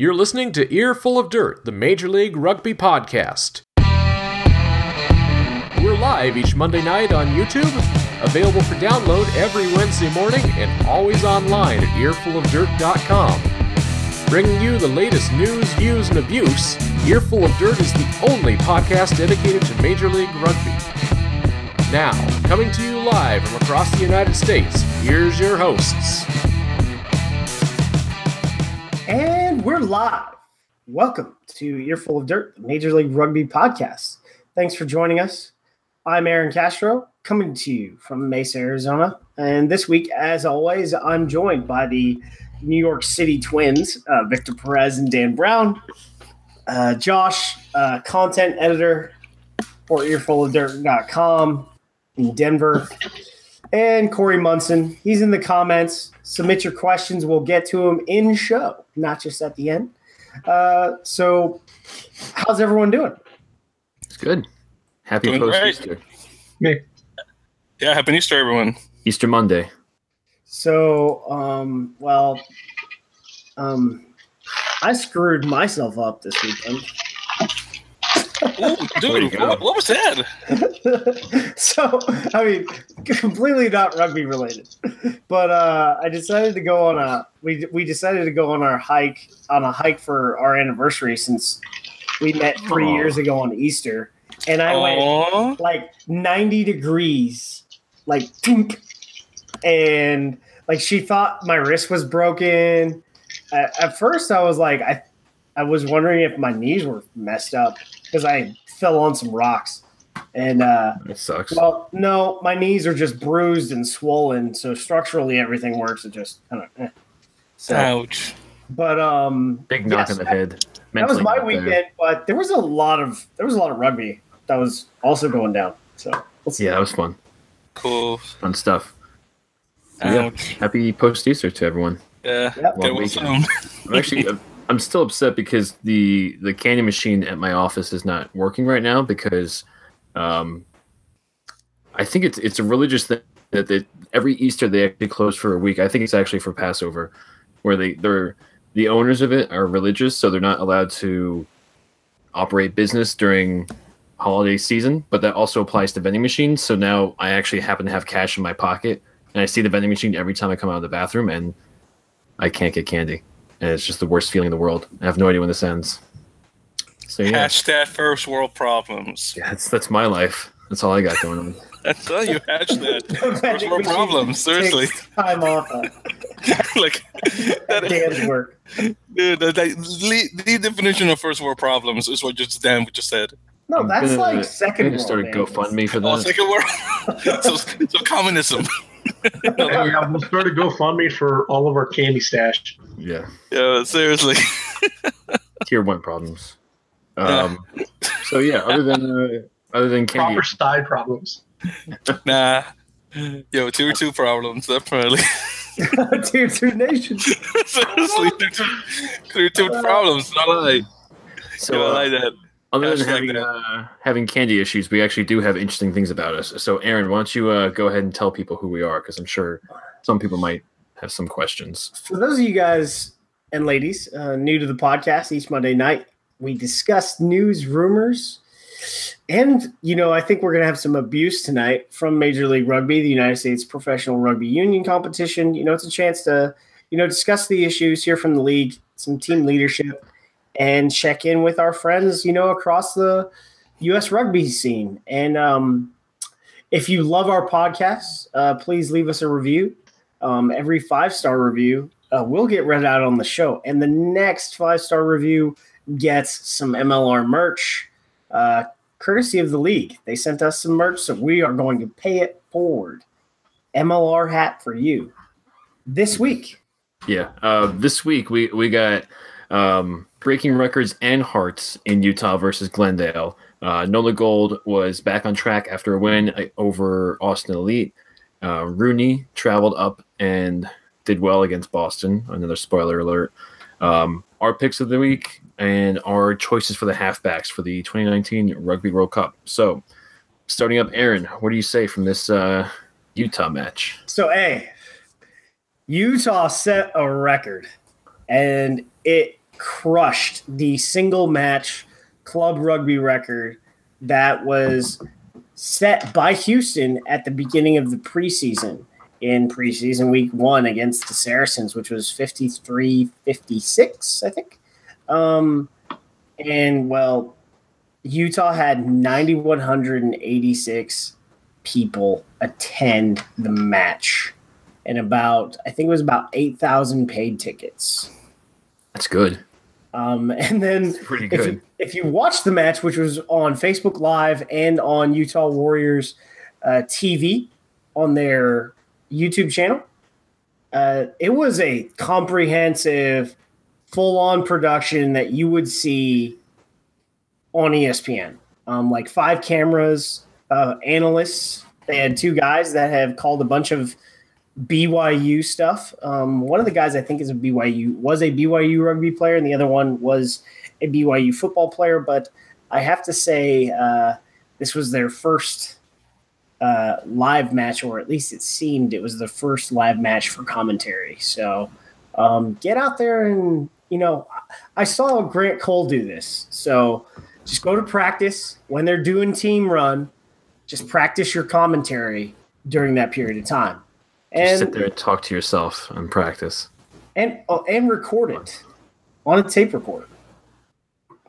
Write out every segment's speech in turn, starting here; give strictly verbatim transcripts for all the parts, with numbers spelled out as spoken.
You're listening to Earful of Dirt, the Major League Rugby podcast. We're live each Monday night on YouTube, available for download every Wednesday morning, and always online at earful of dirt dot com. Bringing you the latest news, views, and abuse, Earful of Dirt is the only podcast dedicated to Major League Rugby. Now, coming to you live from across the United States, here's your hosts. And we're live. Welcome to Earful of Dirt, the Major League Rugby podcast. Thanks for joining us. I'm Aaron Castro, coming to you from Mesa, Arizona. And this week, as always, I'm joined by the New York City twins, uh, Victor Perez and Dan Brown. Uh, Josh, uh, content editor for earful of dirt dot com in Denver. And Corey Munson, he's in the comments. Submit your questions. We'll get to him in show, not just at the end. Uh, so how's everyone doing? It's good. Happy doing post great. Easter. Me. Yeah, happy Easter, everyone. Easter Monday. So, um, well, um, I screwed myself up this weekend. Ooh, dude, what, what was that? So, I mean, completely not rugby related, but uh, I decided to go on a we we decided to go on our hike on a hike for our anniversary since we met three Aww. years ago on Easter, and I Aww. went like ninety degrees, like tink, and like she thought my wrist was broken. At, at first, I was like, I I was wondering if my knees were messed up, because I fell on some rocks. And uh, it sucks. Well, no, my knees are just bruised and swollen, so structurally everything works. It just kind of. Eh. So, ouch. But um, big knock yes, on the head. Mentally that was my weekend, there. but there was a lot of there was a lot of rugby that was also going down. So let's yeah, see. That was fun. Cool, fun stuff. So, yeah, happy post Easter to everyone. Yeah, yep. Good weekend. I'm actually. I'm still upset because the, the candy machine at my office is not working right now because um, I think it's it's a religious thing that they, every Easter they actually close for a week. I think it's actually for Passover, where they they're the owners of it are religious, so they're not allowed to operate business during holiday season. But that also applies to vending machines. So now I actually happen to have cash in my pocket, and I see the vending machine every time I come out of the bathroom, and I can't get candy. And it's just the worst feeling in the world. I have no idea when this ends. So yeah. Hashtag first world problems. Yeah, that's that's my life. That's all I got going on. That's all you hashtag. First world problems. Seriously. Time off. Like that Dan's work. Dude, that, that, the, the definition of first world problems is what just Dan just said. No, I'm that's gonna, like second I'm world. Start a GoFundMe for that. Oh, second world. so, so communism. No, yeah, we'll start a GoFundMe for all of our candy stash. Yeah. Yeah, seriously. Tier one problems. Um, yeah. So yeah, other than uh, other than candy, proper side problems. Nah. Yo, tier two problems definitely. Tier two nation. Seriously, tier two, tier two uh, problems. Not like. So you know, uh, like that. Other than having, uh, having candy issues, we actually do have interesting things about us. So, Aaron, why don't you uh, go ahead and tell people who we are? Because I'm sure some people might have some questions. For those of you guys and ladies uh, new to the podcast, each Monday night, we discuss news, rumors, and, you know, I think we're going to have some abuse tonight from Major League Rugby, the United States Professional Rugby Union competition. You know, it's a chance to, you know, discuss the issues, hear from the league, some team leadership, and check in with our friends, you know, across the U S rugby scene. And um, if you love our podcast, uh, please leave us a review. Um, every five-star review uh, will get read out on the show. And the next five-star review gets some M L R merch, uh, courtesy of the league. They sent us some merch, so we are going to pay it forward. M L R hat for you. This week. Yeah, uh, this week we, we got... Um, breaking records and hearts in Utah versus Glendale. Uh, Nola Gold was back on track after a win over Austin Elite. Uh, RUNY traveled up and did well against Boston. Another spoiler alert. Um, our picks of the week and our choices for the halfbacks for the twenty nineteen Rugby World Cup. So, starting up, Aaron, what do you say from this uh, Utah match? So, A, Utah set a record, and it crushed the single match club rugby record that was set by Houston at the beginning of the preseason in preseason week one against the Saracens, which was fifty-three fifty-six, I think. Um, and, well, Utah had nine thousand one hundred eighty-six people attend the match and about, I think it was about eight thousand paid tickets. That's good. Um, and then pretty good. If, you, if you watch the match, which was on Facebook Live and on Utah Warriors uh, T V on their YouTube channel, uh, it was a comprehensive, full-on production that you would see on E S P N. Um, like five cameras, uh, analysts. They had two guys that have called a bunch of B Y U stuff. Um, one of the guys I think is a B Y U was a B Y U rugby player, and the other one was a B Y U football player. But I have to say, uh, this was their first uh, live match, or at least it seemed it was the first live match for commentary. So um, get out there and, you know, I saw Grant Cole do this. So just go to practice when they're doing team run. Just practice your commentary during that period of time. Just and, sit there and talk to yourself and practice, and oh, and record it on a tape recorder.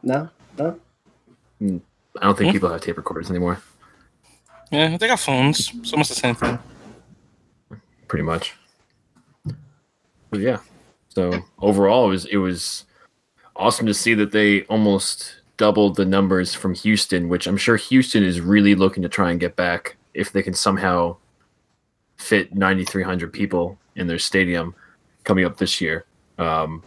No, no. I don't think hmm? people have tape recorders anymore. Yeah, they got phones. It's almost the same thing. Pretty much. But yeah. So overall, it was it was awesome to see that they almost doubled the numbers from Houston, which I'm sure Houston is really looking to try and get back if they can somehow fit nine thousand three hundred people in their stadium coming up this year. Um,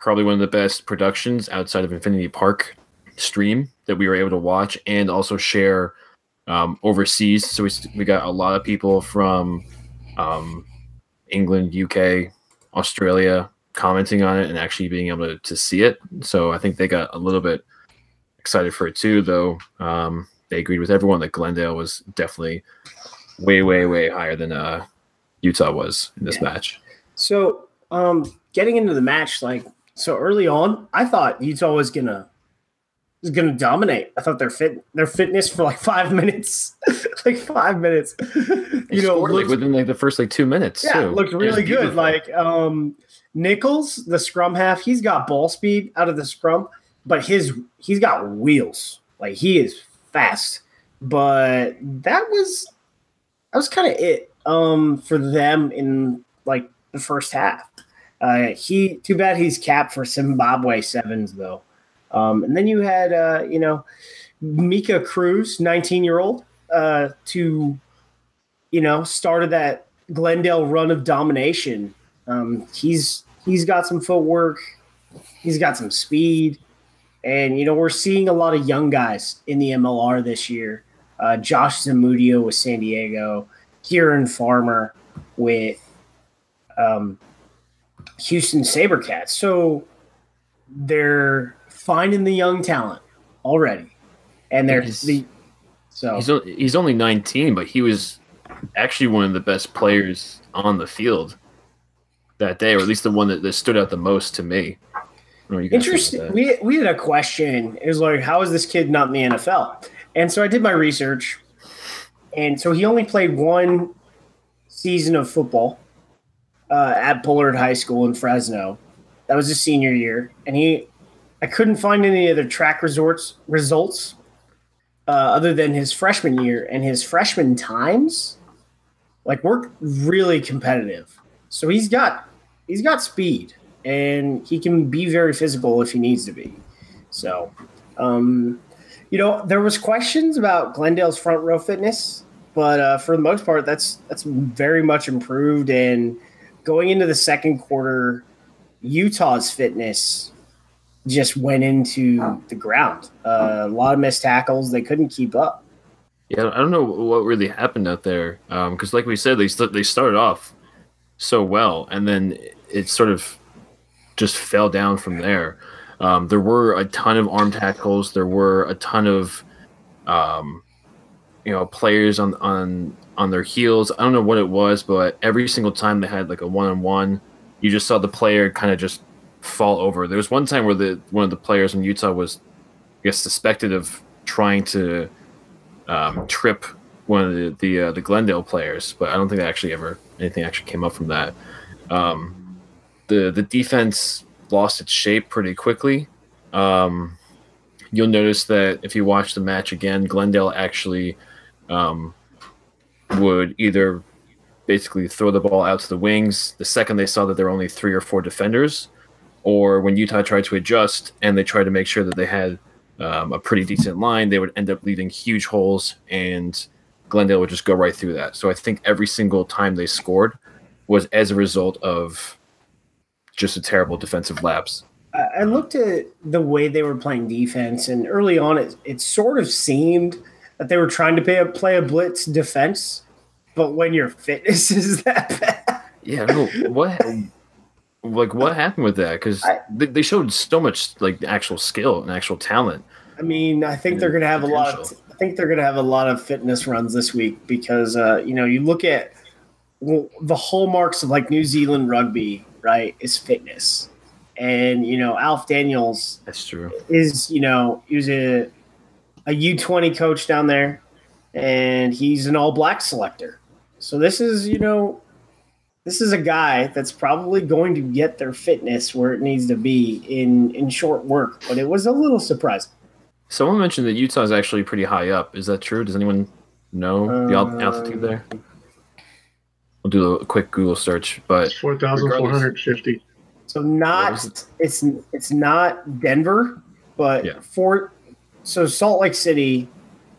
probably one of the best productions outside of Infinity Park stream that we were able to watch and also share um, overseas. So we, we got a lot of people from um, England, U K, Australia commenting on it and actually being able to, to see it. So I think they got a little bit excited for it too, though. Um, they agreed with everyone that Glendale was definitely way, way, way higher than uh, Utah was in this yeah. match. So um, getting into the match, like so early on, I thought Utah was gonna was gonna dominate. I thought their fit their fitness for like five minutes, like five minutes. You they know, scored, looked, like within like the first like two minutes. Yeah, too. It looked really it good. Beautiful. Like um, Nichols, the scrum half, he's got ball speed out of the scrum, but his he's got wheels. Like he is fast, but that was. That was kind of it um, for them in like the first half. Uh, he too bad he's capped for Zimbabwe sevens though. Um, and then you had uh, you know Mika Cruz, nineteen year old, uh, to you know started that Glendale run of domination. Um, he's he's got some footwork, he's got some speed, and you know we're seeing a lot of young guys in the M L R this year. Uh, Josh Zamudio with San Diego, Kieran Farmer with um, Houston SaberCats. So they're finding the young talent already, and they're he's, the, so he's, he's only nineteen, but he was actually one of the best players on the field that day, or at least the one that, that stood out the most to me. Interesting. We we had a question. It was like, how is this kid not in the N F L? And so I did my research, and so he only played one season of football uh, at Bullard High School in Fresno. That was his senior year, and he I couldn't find any other track resorts results uh, other than his freshman year and his freshman times. Like we're really competitive, so he's got he's got speed, and he can be very physical if he needs to be. So. Um, You know, there was questions about Glendale's front row fitness, but uh, for the most part, that's that's very much improved. And going into the second quarter, Utah's fitness just went into the ground. Uh, a lot of missed tackles; they couldn't keep up. Yeah, I don't know what really happened out there because, um, like we said, they st- they started off so well, and then it sort of just fell down from there. Um, there were a ton of arm tackles. There were a ton of, um, you know, players on on on their heels. I don't know what it was, but every single time they had like a one on one, you just saw the player kind of just fall over. There was one time where the one of the players in Utah was, I guess, suspected of trying to um, trip one of the the, uh, the Glendale players, but I don't think that actually ever anything actually came up from that. Um, the the defense lost its shape pretty quickly. Um, you'll notice that if you watch the match again, Glendale actually um, would either basically throw the ball out to the wings the second they saw that there were only three or four defenders, or when Utah tried to adjust and they tried to make sure that they had um, a pretty decent line, they would end up leaving huge holes and Glendale would just go right through that. So I think every single time they scored was as a result of just a terrible defensive lapse. I looked at the way they were playing defense, and early on it, it sort of seemed that they were trying to play a, play a blitz defense, but when your fitness is that bad. Yeah, I don't know. What, like, what happened with that? Because they, they showed so much like actual skill and actual talent. I mean, I think they're going to have potential. a lot of – I think they're going to have a lot of fitness runs this week because, uh, you know, you look at well, the hallmarks of, like, New Zealand rugby, right, is fitness. And, you know, Alf Daniels that's true. is, you know, he was a, a U twenty coach down there, and he's an all-black selector. So this is, you know, this is a guy that's probably going to get their fitness where it needs to be in, in short work. But it was a little surprising. Someone mentioned that Utah is actually pretty high up. Is that true? Does anyone know um, the altitude there? We'll do a quick Google search. But four thousand four hundred fifty. So not it? it's it's not Denver, but yeah. for so Salt Lake City,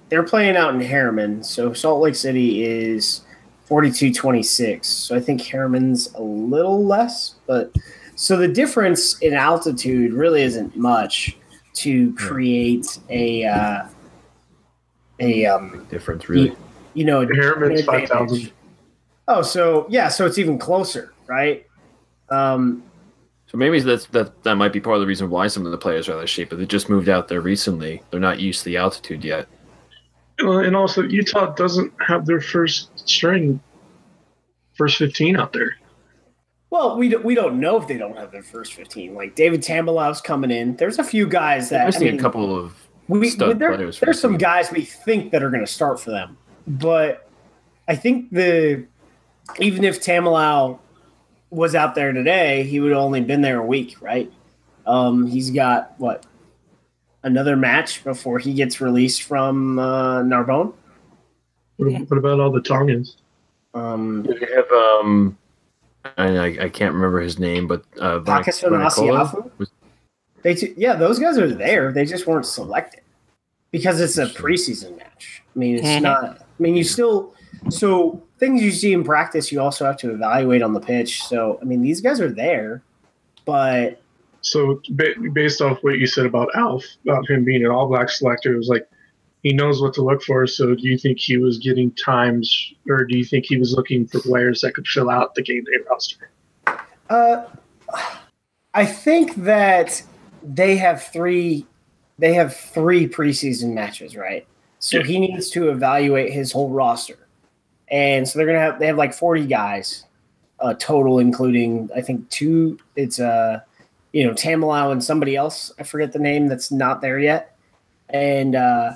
they're playing out in Harriman. So Salt Lake City is forty-two twenty-six. So I think Harriman's a little less, but so the difference in altitude really isn't much to create a uh, a um, difference really. You, you know, Harriman's five thousand. Oh, so yeah, so it's even closer, right? Um. So maybe that's, that that might be part of the reason why some of the players are out of shape, but they just moved out there recently. They're not used to the altitude yet. And also, Utah doesn't have their first string, first fifteen out there. Well, we don't, we don't know if they don't have their first fifteen. Like, David Tambalow's coming in. There's a few guys that – I've seen I mean, a couple of we, stud there, players. There's some guys we think that are going to start for them. But I think the – even if Tamalow – was out there today, he would have only been there a week, right? Um, he's got, what, another match before he gets released from uh, Narbonne? What about all the Tongans? Um, we have, um, I, I can't remember his name, but uh, Vanakola? They t- yeah, those guys are there. They just weren't selected because it's a preseason match. I mean, it's not, I mean, you still, so. Things you see in practice, you also have to evaluate on the pitch. So, I mean, these guys are there, but... So, based off what you said about Alf, about him being an all-black selector, it was like, he knows what to look for, so do you think he was getting times, or do you think he was looking for players that could fill out the game day roster? Uh, I think that they have three, they have three preseason matches, right? So, yeah. He needs to evaluate his whole roster. And so they're gonna have they have like forty guys uh, total, including I think two. It's uh you know Tamalow and somebody else. I forget the name that's not there yet. And uh,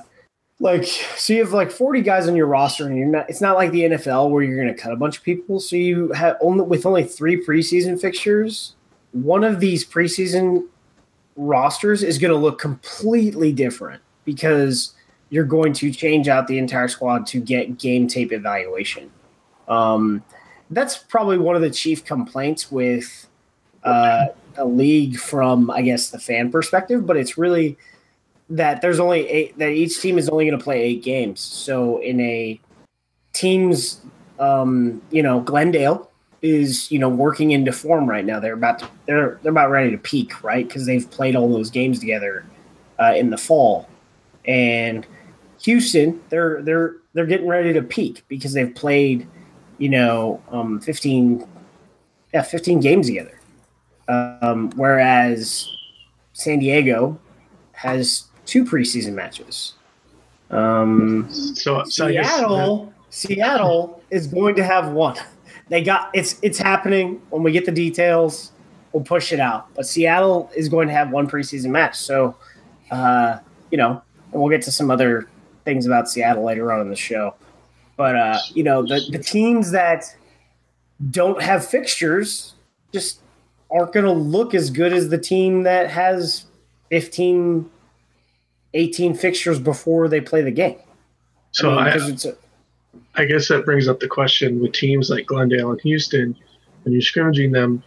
like so you have like forty guys on your roster, and you're not. It's not like the N F L where you're gonna cut a bunch of people. So you have only with only three preseason fixtures. One of these preseason rosters is gonna look completely different because. You're going to change out the entire squad to get game tape evaluation. Um, that's probably one of the chief complaints with uh, a league from, I guess, the fan perspective. But it's really that there's only eight, that each team is only going to play eight games. So in a team's, um, you know, Glendale is you know working into form right now. They're about to, they're they're about ready to peak, right? Because they've played all those games together uh, in the fall and. Houston, they're they're they're getting ready to peak because they've played, you know, um, fifteen, yeah, fifteen games together. Um, whereas San Diego has two preseason matches. Um, so, so Seattle, Seattle is going to have one. They got it's it's happening when we get the details. will push it out. But Seattle is going to have one preseason match. So, uh, you know, and we'll get to some other things about Seattle later on in the show. But, uh, you know, the, the teams that don't have fixtures just aren't going to look as good as the team that has fifteen, eighteen fixtures before they play the game. So I, mean, I, it's a, I guess that brings up the question with teams like Glendale and Houston, when you're scrimmaging them,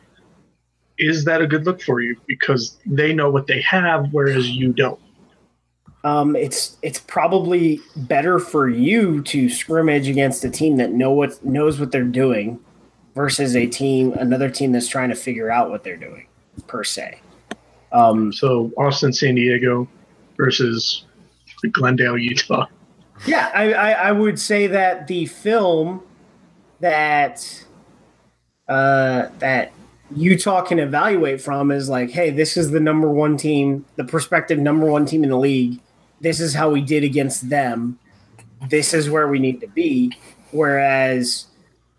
is that a good look for you? Because they know what they have, whereas you don't. Um, it's it's probably better for you to scrimmage against a team that know what knows what they're doing versus a team, another team that's trying to figure out what they're doing, per se. Um, so Austin, San Diego versus Glendale, Utah. Yeah, I, I, I would say that the film that uh, that Utah can evaluate from is like, hey, this is the number one team, the prospective number one team in the league. This is how we did against them. This is where we need to be. Whereas,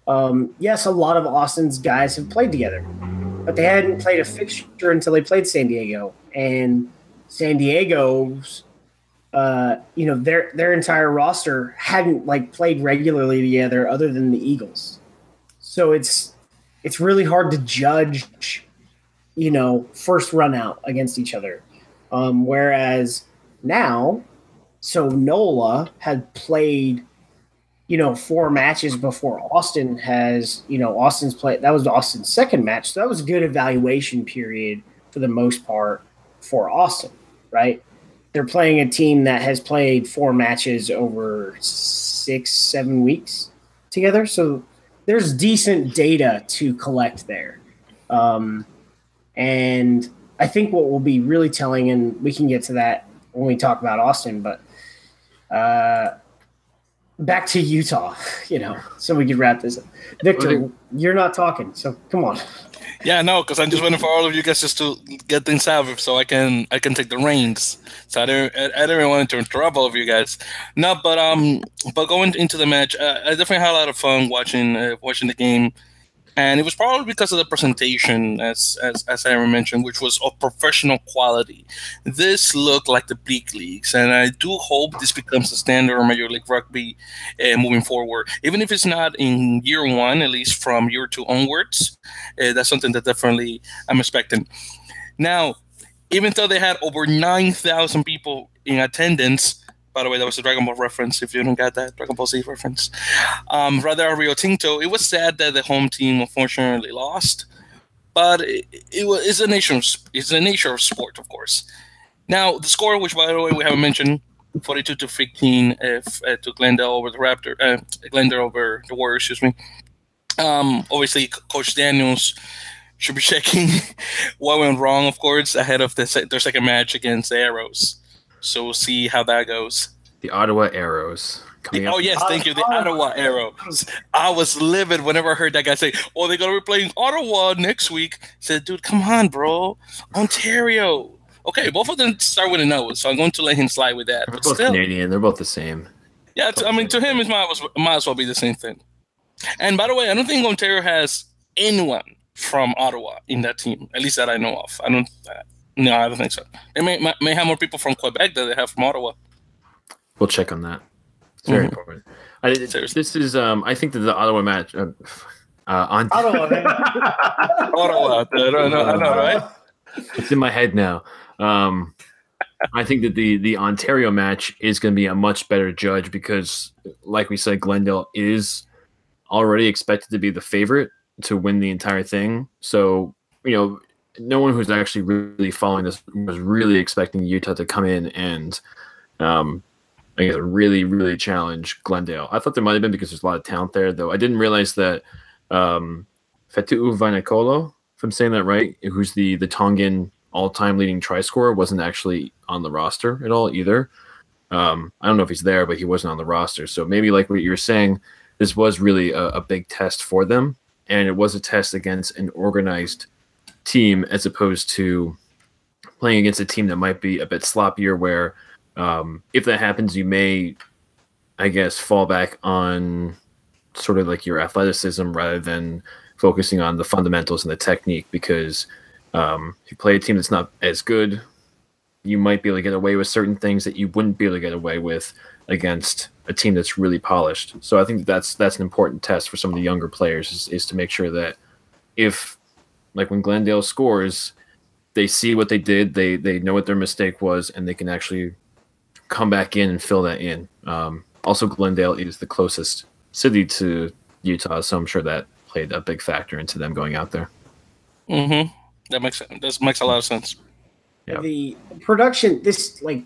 um, yes, a lot of Austin's guys have played together, but they hadn't played a fixture until they played San Diego. And San Diego's, uh, you know, their their entire roster hadn't like played regularly together other than the Eagles. So it's it's really hard to judge, you know, first run out against each other. Um, whereas now, so Nola had played, you know, four matches before Austin has, you know, Austin's play. That was Austin's second match. So that was a good evaluation period for the most part for Austin, right? They're playing a team that has played four matches over six, seven weeks together. So there's decent data to collect there. Um, and I think what will be really telling, and we can get to that when we talk about Austin, but uh, back to Utah, you know, so we could wrap this up. Victor, you're not talking, so come on. Yeah, no, because I'm just waiting for all of you guys just to get things out so I can I can take the reins. So I don't I don't want to interrupt all of you guys. No, but um, but going into the match, uh, I definitely had a lot of fun watching uh, watching the game, and it was probably because of the presentation, as as as I mentioned, which was of professional quality. This looked like the big leagues, and I do hope this becomes a standard of Major League Rugby uh, moving forward. Even if it's not in year one, at least from year two onwards, uh, that's something that definitely I'm expecting. Now, even though they had over nine thousand people in attendance. By the way, that was a Dragon Ball reference. If you don't get that, Dragon Ball Z reference. Um, rather, Rio Tinto, it was sad that the home team unfortunately lost, but it, it was, it's, the nature of, it's the nature of sport, of course. Now, the score, which, by the way, we haven't mentioned, forty-two to fifteen uh, to Glendale over the Raptor, uh, Glendale over the Warriors, excuse me. Um, obviously, Coach Daniels should be checking what went wrong, of course, ahead of the se- their second match against the Arrows. So we'll see how that goes. The Ottawa Arrows. The, oh, yes, thank you. The uh, Ottawa Arrows. I was livid whenever I heard that guy say, oh, they're going to be playing Ottawa next week. I said, dude, come on, bro. Ontario. Okay, both of them start with an O, so I'm going to let him slide with that. They're but both still, Canadian. They're both the same. Yeah, I mean, to him, it might, might as well be the same thing. And by the way, I don't think Ontario has anyone from Ottawa in that team, at least that I know of. I don't uh, No, I don't think so. They may, may may have more people from Quebec than they have from Ottawa. We'll check on that. It's very mm-hmm. important. I, this is, um, I think that the Ottawa match uh, uh, on Ottawa, man. Ottawa. I don't know, I know, right? It's in my head now. Um, I think that the the Ontario match is going to be a much better judge because, like we said, Glendale is already expected to be the favorite to win the entire thing. So you know. No one who's actually really following this was really expecting Utah to come in and, um, I guess, really, really challenge Glendale. I thought there might have been because there's a lot of talent there, though. I didn't realize that um, Fetu'u Vainakolo, if I'm saying that right, who's the, the Tongan all-time leading try scorer, wasn't actually on the roster at all either. Um, I don't know if he's there, but he wasn't on the roster. So maybe, like what you were saying, this was really a, a big test for them, and it was a test against an organized team as opposed to playing against a team that might be a bit sloppier where um, if that happens, you may, I guess, fall back on sort of like your athleticism rather than focusing on the fundamentals and the technique because Um, if you play a team that's not as good, you might be able to get away with certain things that you wouldn't be able to get away with against a team that's really polished. So I think that's that's an important test for some of the younger players is, is to make sure that if, like when Glendale scores, they see what they did, they they know what their mistake was, and they can actually come back in and fill that in. Um, also, Glendale is the closest city to Utah, so I'm sure that played a big factor into them going out there. Mm-hmm. That makes that makes a lot of sense. Yeah. The production, this like,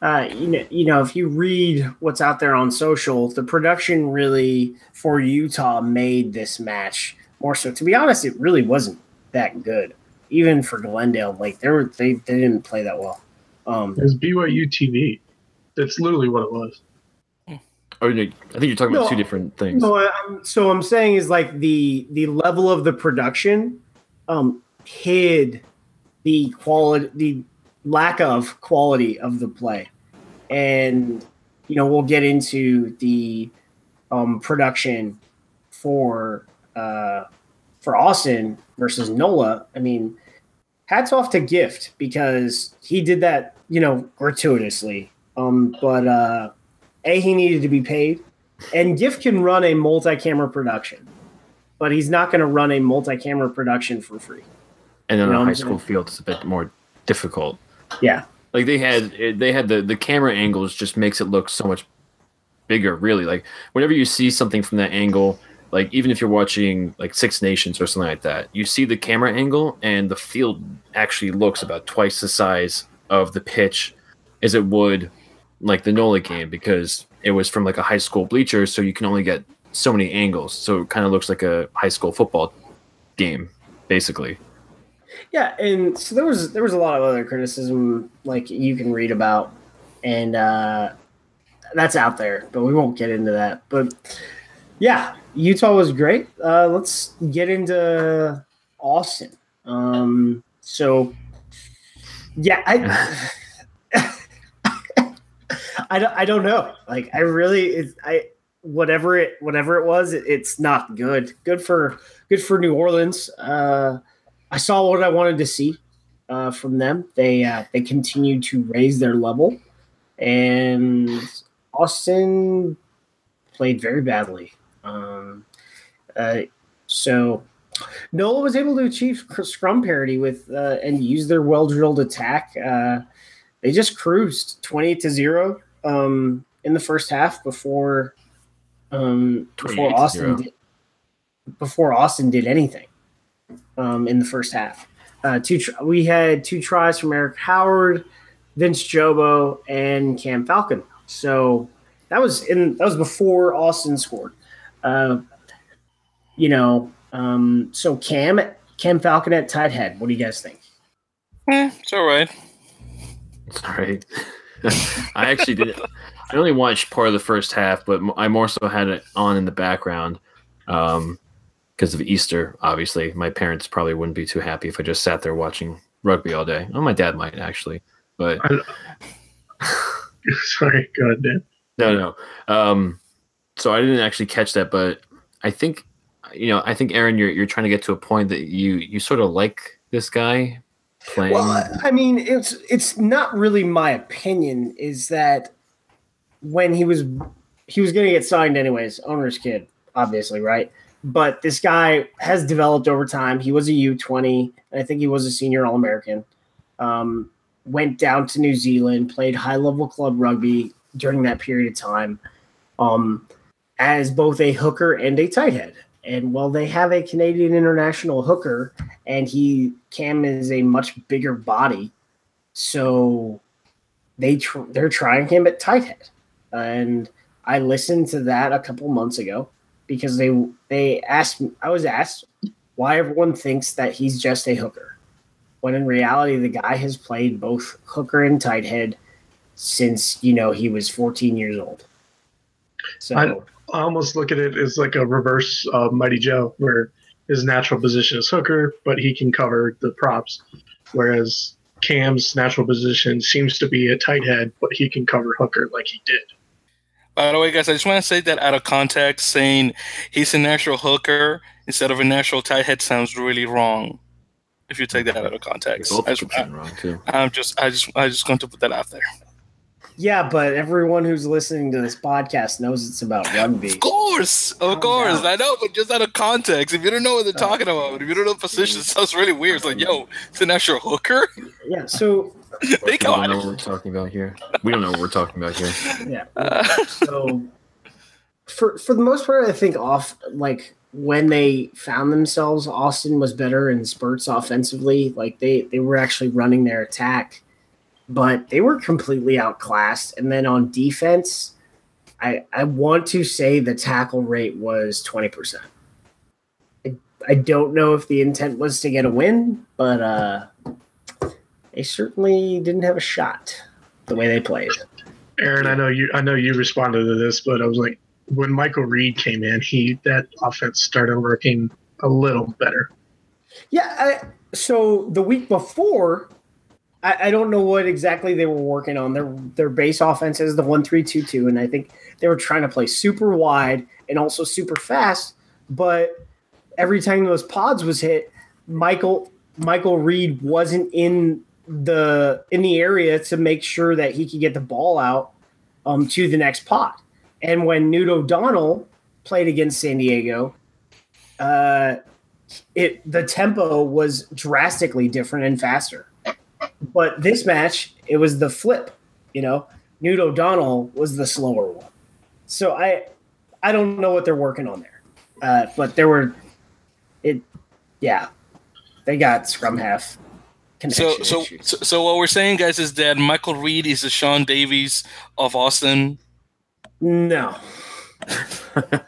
uh, you know, you know, if you read what's out there on social, the production really for Utah made this match more so. To be honest, it really wasn't that good, even for Glendale. Like they were, they, they didn't play that well. Um, it was B Y U T V. That's literally what it was. Oh, I think you're talking no, about two different things. No, I'm, so I'm saying is like the the level of the production um, hid the quality, the lack of quality of the play, and you know we'll get into the um, production for uh, for Austin versus Nola. I mean, hats off to Gift because he did that, you know, gratuitously. Um, but uh, A, he needed to be paid, and Gift can run a multi-camera production, but he's not going to run a multi-camera production for free. And then you know, on a high school field, it's a bit more difficult. Yeah, like they had, they had the, the camera angles just makes it look so much bigger. Really, like whenever you see something from that angle, like even if you're watching like Six Nations or something like that, you see the camera angle and the field actually looks about twice the size of the pitch as it would like the Nola game because it was from like a high school bleacher, so you can only get so many angles. So it kind of looks like a high school football game, basically. Yeah, and so there was there was a lot of other criticism like you can read about, and uh, that's out there, but we won't get into that. But yeah, Utah was great. Uh, let's get into Austin. Um, so yeah, I, I don't I don't know. Like I really it's, I whatever it whatever it was, it, it's not good. Good for good for New Orleans. Uh, I saw what I wanted to see uh, from them. They uh, they continued to raise their level, and Austin played very badly. Um, uh, so Nola was able to achieve scrum parity with uh, and use their well-drilled attack. Uh, they just cruised twenty-eight to zero um, in the first half before um, before Austin did, before Austin did anything. Um, in the first half, uh, two tr- we had two tries from Eric Howard, Vince Jobo, and Cam Falcon. So that was in that was before Austin scored. Uh, you know, um, so Cam Cam Falcon at tight head. What do you guys think? Eh, it's all right. It's all right. I actually did. I only watched part of the first half, but I more so had it on in the background. Um, Because of Easter, obviously, my parents probably wouldn't be too happy if I just sat there watching rugby all day. Oh, my dad might actually, but sorry, go ahead, Dan. No, no. Um, so I didn't actually catch that, but I think, you know, I think Aaron, you're you're trying to get to a point that you you sort of like this guy playing. Well, I mean, it's it's not really my opinion. Is that when he was he was going to get signed anyways, owner's kid, obviously, right? But this guy has developed over time. He was a U twenty, and I think he was a senior All-American. Um, went down to New Zealand, played high-level club rugby during that period of time um, as both a hooker and a tight head. And while they have a Canadian international hooker, and he Cam is a much bigger body, so they tr- they're trying him at tight head. And I listened to that a couple months ago. Because they they asked, I was asked why everyone thinks that he's just a hooker, when in reality the guy has played both hooker and tight head since you know he was fourteen years old. So I, I almost look at it as like a reverse uh, Mighty Joe, where his natural position is hooker, but he can cover the props, whereas Cam's natural position seems to be a tight head, but he can cover hooker like he did. By the way, guys, I just want to say that out of context, saying he's a natural hooker instead of a natural tight head sounds really wrong. if you take that out of context. I just, I, wrong too. I'm just, I just, I just going to put that out there. Yeah, but everyone who's listening to this podcast knows it's about rugby. Of course, of oh, course, no. I know, but just out of context. If you don't know what they're oh, talking about, if you don't know the position, it sounds really weird. It's like, yo, it's an actual hooker. Yeah, so they we don't know what we're talking about here. We don't know what we're talking about here. Yeah. Uh, so for for the most part, I think off like when they found themselves, Austin was better in spurts offensively. Like they they were actually running their attack. But they were completely outclassed. And then on defense, I I want to say the tackle rate was twenty percent. I, I don't know if the intent was to get a win, but uh, they certainly didn't have a shot the way they played. Aaron, I know you I know you responded to this, but I was like, when Michael Reed came in, he that offense started working a little better. Yeah, I, so the week before – I don't know what exactly they were working on. Their their base offense is the one three two two, and I think they were trying to play super wide and also super fast. But every time those pods was hit, Michael Michael Reed wasn't in the in the area to make sure that he could get the ball out um, to the next pod. And when Nudo O'Donnell played against San Diego, uh, it the tempo was drastically different and faster. But this match, it was the flip, you know. Nudo O'Donnell was the slower one. So I I don't know what they're working on there. Uh, but there were – it, yeah, they got scrum half connection so, so, so So what we're saying, guys, is that Michael Reed is the Sean Davies of Austin? No. If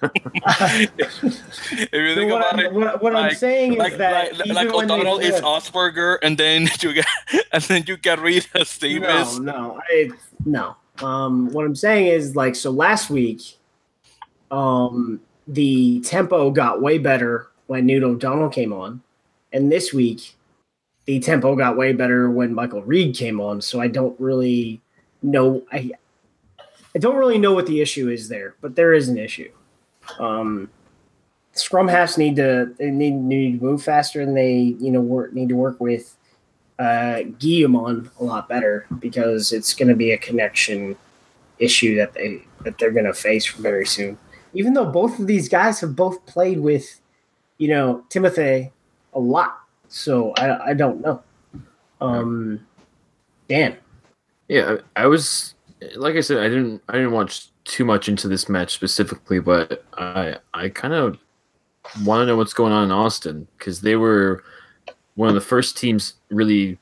you think so what about I'm, it, what, what like, I'm saying like, is that like, like O'Donnell is Osberger, and then you get and then you get Reed as Davis. No, no, I, no. Um, what I'm saying is like so. Last week, um, the tempo got way better when Nudo O'Donnell came on, and this week, the tempo got way better when Michael Reed came on. So I don't really know. I. I don't really know what the issue is there, but there is an issue. Um, scrum halves need to they need, need to move faster, and they you know work, need to work with uh, Guillemon a lot better because it's going to be a connection issue that they that they're going to face very soon. Even though both of these guys have both played with you know Timothy a lot, so I I don't know. Um, Dan, yeah, I, I was. Like I said, I didn't I didn't watch too much into this match specifically, but I I kind of want to know what's going on in Austin because they were one of the first teams really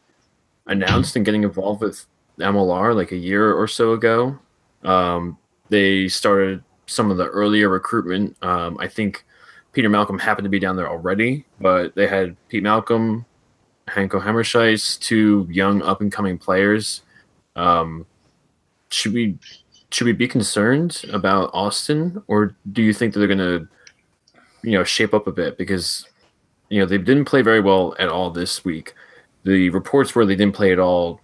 announced and getting involved with M L R like a year or so ago. Um, they started some of the earlier recruitment. Um, I think Peter Malcolm happened to be down there already, but they had Pete Malcolm, Hanko Hammerscheis, two young up-and-coming players. Um Should we should we be concerned about Austin, or do you think that they're going to, you know, shape up a bit because, you know, they didn't play very well at all this week. The reports were they didn't play at all,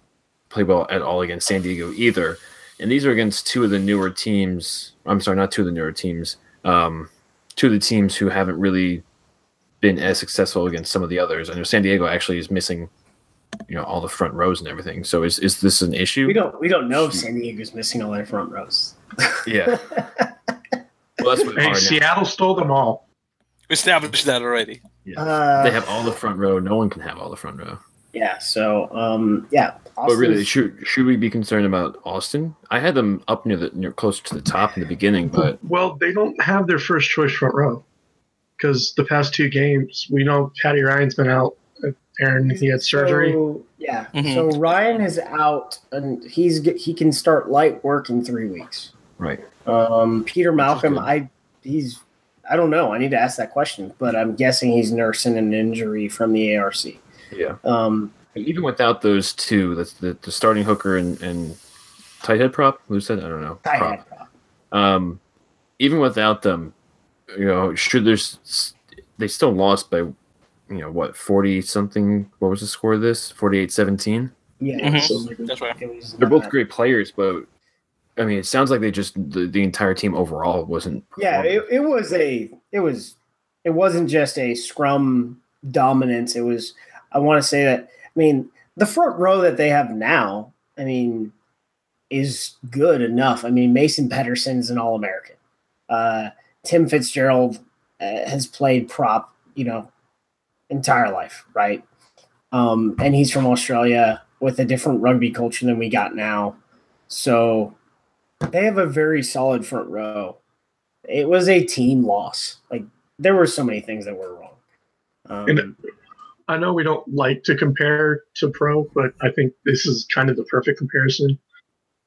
play well at all against San Diego either, and these are against two of the newer teams. I'm sorry, not two of the newer teams. Um, two of the teams who haven't really been as successful against some of the others. I know San Diego actually is missing. You know, all the front rows and everything. So is is this an issue? We don't we don't know if San Diego's missing all their front rows. Yeah. Well, that's what hey, Seattle now. Stole them all. We established that already. Yeah. Uh, they have all the front row. No one can have all the front row. Yeah. So um, yeah. Austin's- but really, should should we be concerned about Austin? I had them up near the near closer to the top in the beginning, but well, they don't have their first choice front row because the past two games we know Patty Ryan's been out. Aaron, he had surgery. So, yeah. Mm-hmm. So Ryan is out, and he's he can start light work in three weeks. Right. Um, Peter Malcolm, I he's I don't know. I need to ask that question, but I'm guessing he's nursing an injury from the A R C. Yeah. Um, even without those two, that's the, the starting hooker and, and tight head prop. Who said I don't know. Tight prop. head prop. Um, even without them, you know, should there's they still lost by. You know, what, forty-something? What was the score of this? forty-eight seventeen? Yeah. Mm-hmm. So that's right. They're both great players, but, I mean, it sounds like they just the, – the entire team overall wasn't – Yeah, it, it was a – it was – it wasn't just a scrum dominance. It was – I want to say that, I mean, the front row that they have now, I mean, is good enough. I mean, Mason Pedersen's an All-American. Uh, Tim Fitzgerald uh, has played prop, you know, entire life, right? Um, and he's from Australia with a different rugby culture than we got now. So they have a very solid front row. It was a team loss. Like, there were so many things that were wrong. Um, and I know we don't like to compare to pro, but I think this is kind of the perfect comparison.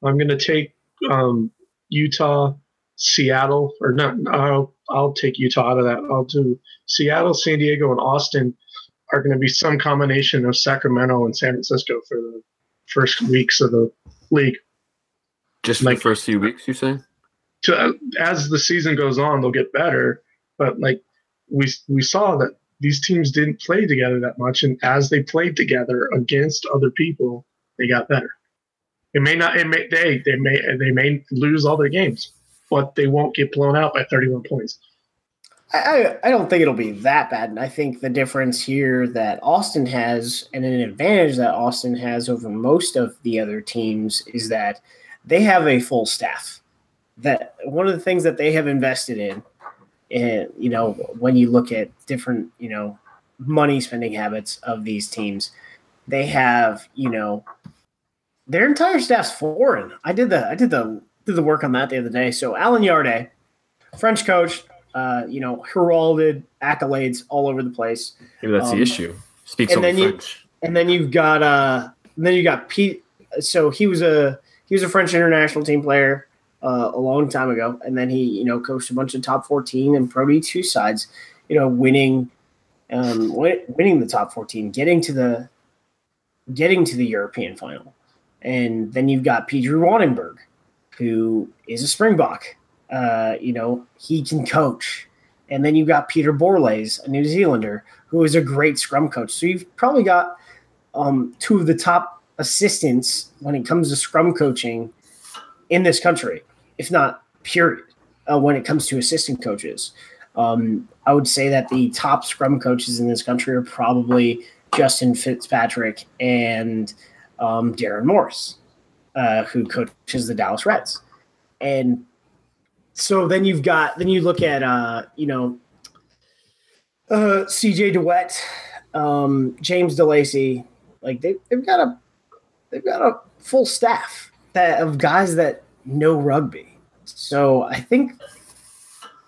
I'm going to take um, Utah, Seattle, or not. I'll, I'll take Utah out of that. I'll do Seattle, San Diego, and Austin are going to be some combination of Sacramento and San Francisco for the first weeks of the league. Just like the first few weeks, you say? To, uh, as the season goes on, they'll get better. But like we we saw that these teams didn't play together that much, and as they played together against other people, they got better. It may not. It may they they may they may lose all their games, but they won't get blown out by thirty-one points. I, I don't think it'll be that bad. And I think the difference here that Austin has, and an advantage that Austin has over most of the other teams, is that they have a full staff. That one of the things that they have invested in, and, you know, when you look at different, you know, money spending habits of these teams, they have, you know, their entire staff's foreign. I did the I did the did the work on that the other day. So Alan Yarde, French coach, Uh, you know, heralded accolades all over the place. Maybe that's um, the issue. Speaks only French. You, and then you've got uh, and then you got Pete. So he was a he was a French international team player uh, a long time ago, and then he you know coached a bunch of top fourteen and Pro D two sides. You know, winning, um, win, winning the top fourteen, getting to the getting to the European final, and then you've got Peter Wanenberg, who is a Springbok. Uh, you know, he can coach. And then you've got Peter Borlase, a New Zealander, who is a great scrum coach. So you've probably got um, two of the top assistants when it comes to scrum coaching in this country, if not period, uh, when it comes to assistant coaches. Um, I would say that the top scrum coaches in this country are probably Justin Fitzpatrick and um, Darren Morris, uh, who coaches the Dallas Reds. And so then you've got, then you look at, uh, you know, uh, C J DeWitt, um, James DeLacy, like they, they've got a, they've got a full staff that of guys that know rugby. So I think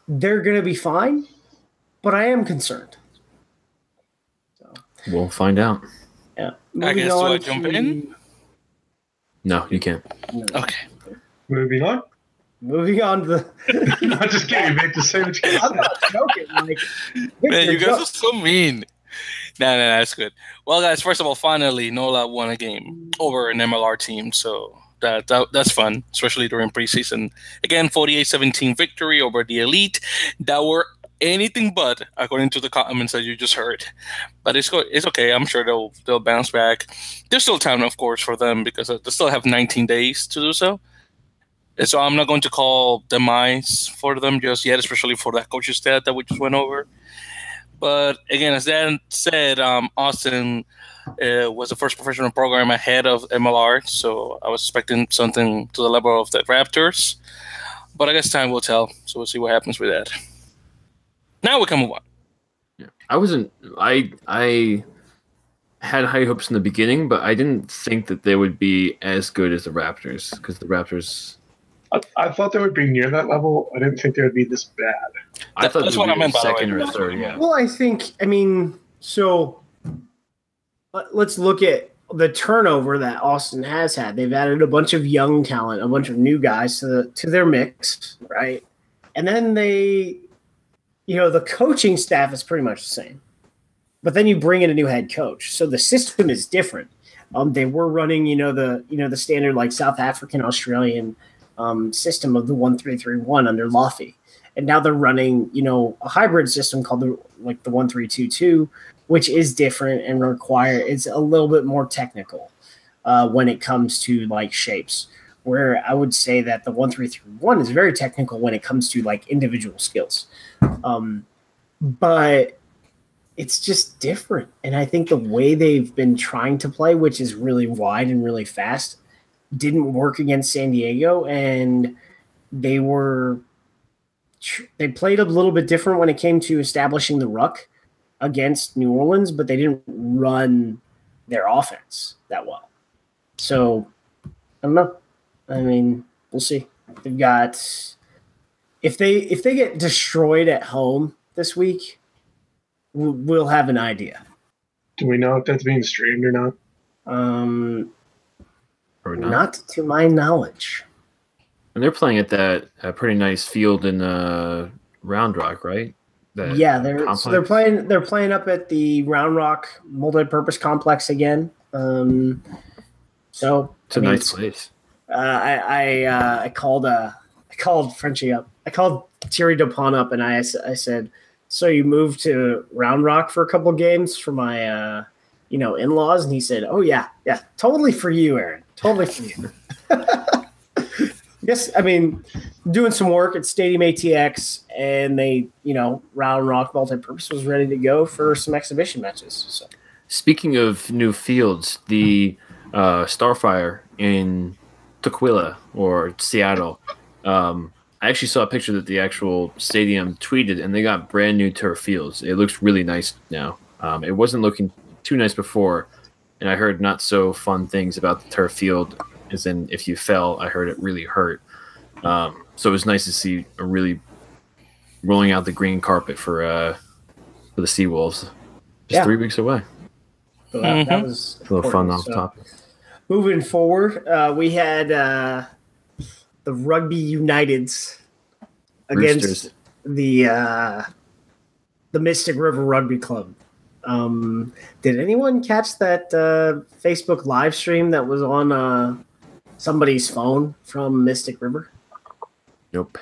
they're going to be fine, but I am concerned. So, we'll find out. Yeah. I guess do I jump in? No, you can't. No. Okay. Moving on. Moving on to the. No, I'm just kidding. You make the same excuse. I'm not joking. Like, man, you guys joke. are so mean. Nah, nah, that's good. Well, guys, first of all, finally, Nola won a game over an M L R team. So that, that that's fun, especially during preseason. Again, forty-eight seventeen victory over the Elite that were anything but, according to the comments that you just heard. But it's it's okay. I'm sure they'll, they'll bounce back. There's still time, of course, for them because they still have nineteen days to do so. So I'm not going to call demise for them just yet, especially for that coaching stat that we just went over. But again, as Dan said, um, Austin uh, was the first professional program ahead of M L R, so I was expecting something to the level of the Raptors. But I guess time will tell, so we'll see what happens with that. Now we can move on. Yeah, I wasn't. I I had high hopes in the beginning, but I didn't think that they would be as good as the Raptors because the Raptors. I, I thought they would be near that level. I didn't think they would be this bad. I thought that's what I meant by second or third. Yeah. Well, I think I mean so. Let's look at the turnover that Austin has had. They've added a bunch of young talent, a bunch of new guys to the, to their mix, right? And then they, you know, the coaching staff is pretty much the same, but then you bring in a new head coach, so the system is different. Um, they were running, you know, the you know the standard like South African, Australian. Um, system of the one three three one under Laffey, and now they're running, you know, a hybrid system called the like the one three two two, which is different and require it's a little bit more technical uh, when it comes to like shapes. Where I would say that the one three three one is very technical when it comes to like individual skills, um, but it's just different. And I think the way they've been trying to play, which is really wide and really fast, didn't work against San Diego. And they were, they played a little bit different when it came to establishing the ruck against New Orleans, but they didn't run their offense that well. So I don't know. I mean, we'll see. They've got, if they, if they get destroyed at home this week, we'll have an idea. Do we know if that's being streamed or not? Um, or not. Not to my knowledge. And they're playing at that uh, pretty nice field in uh, Round Rock, right? That yeah, they're so they're playing they're playing up at the Round Rock multi-purpose complex again. Um, so it's I a mean, nice place. Uh, I I, uh, I called uh, I called Frenchie up. I called Thierry Dupont up, and I I said. So you moved to Round Rock for a couple of games for my, uh, you know, in-laws, and he said, "Oh yeah, yeah, totally for you, Aaron, totally for you." Yes, I mean, doing some work at Stadium A T X, and they, you know, Round Rock multipurpose was ready to go for some exhibition matches. So, speaking of new fields, the uh, Starfire in Tukwila or Seattle. Um, I actually saw a picture that the actual stadium tweeted, and they got brand new turf fields. It looks really nice now. Um, it wasn't looking too nice before, and I heard not so fun things about the turf field, as in if you fell, I heard it really hurt. Um, so it was nice to see a really rolling out the green carpet for uh, for the Seawolves. Just yeah. three weeks away. So that, that was a little fun off so, topic. Moving forward, uh, we had. Uh, The Rugby Uniteds against Roosters. the uh, the Mystic River Rugby Club. Um, did anyone catch that uh, Facebook live stream that was on uh, somebody's phone from Mystic River? Nope.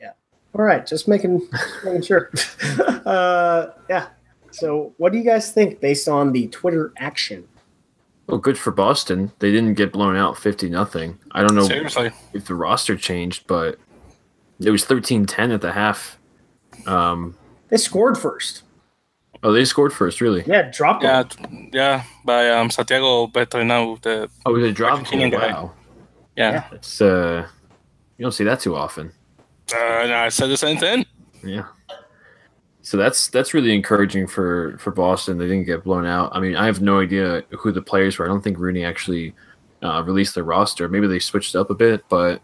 Yeah. All right. Just making, just making sure. uh, yeah. So what do you guys think based on the Twitter action? Well, good for Boston. They didn't get blown out fifty nothing. I don't know Seriously. if the roster changed, but it was thirteen ten at the half. Um, they scored first. Oh, they scored first, really? Yeah, drop goal. Yeah, yeah, by um, Santiago Petrinau. The oh, it was a drop goal. Wow. Yeah. yeah. It's, uh, you don't see that too often. Uh, no, I said the same thing. Yeah. So that's that's really encouraging for, for Boston. They didn't get blown out. I mean, I have no idea who the players were. I don't think RUNY actually uh, released their roster. Maybe they switched up a bit, but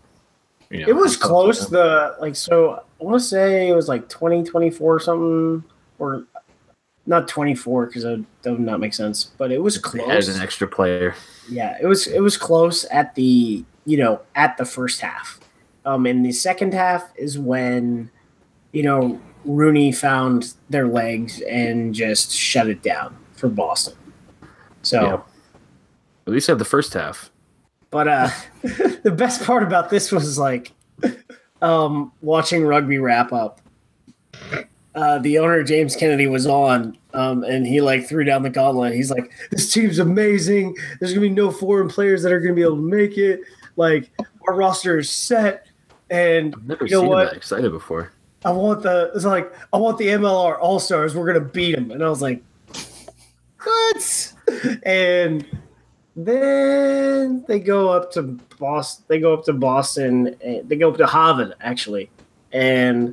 you know, it was close. The like so I want to say it was like twenty twenty four or something, or not twenty four because that would not make sense. But it was close. As an extra player, yeah, it was it was close at the you know at the first half. Um, in the second half is when you know. Rooney found their legs and just shut it down for Boston. So yeah. At least had the first half. But uh, the best part about this was like um, watching rugby wrap up. Uh, the owner, James Kennedy, was on um, and he like threw down the gauntlet. He's like, this team's amazing. There's going to be no foreign players that are going to be able to make it. Like our roster is set. And I've never you know seen what? him that excited before. I want the it's like I want the M L R All Stars. We're gonna beat them, and I was like, what? And then they go up to Boston. They go up to Boston. They go up to Haven actually, and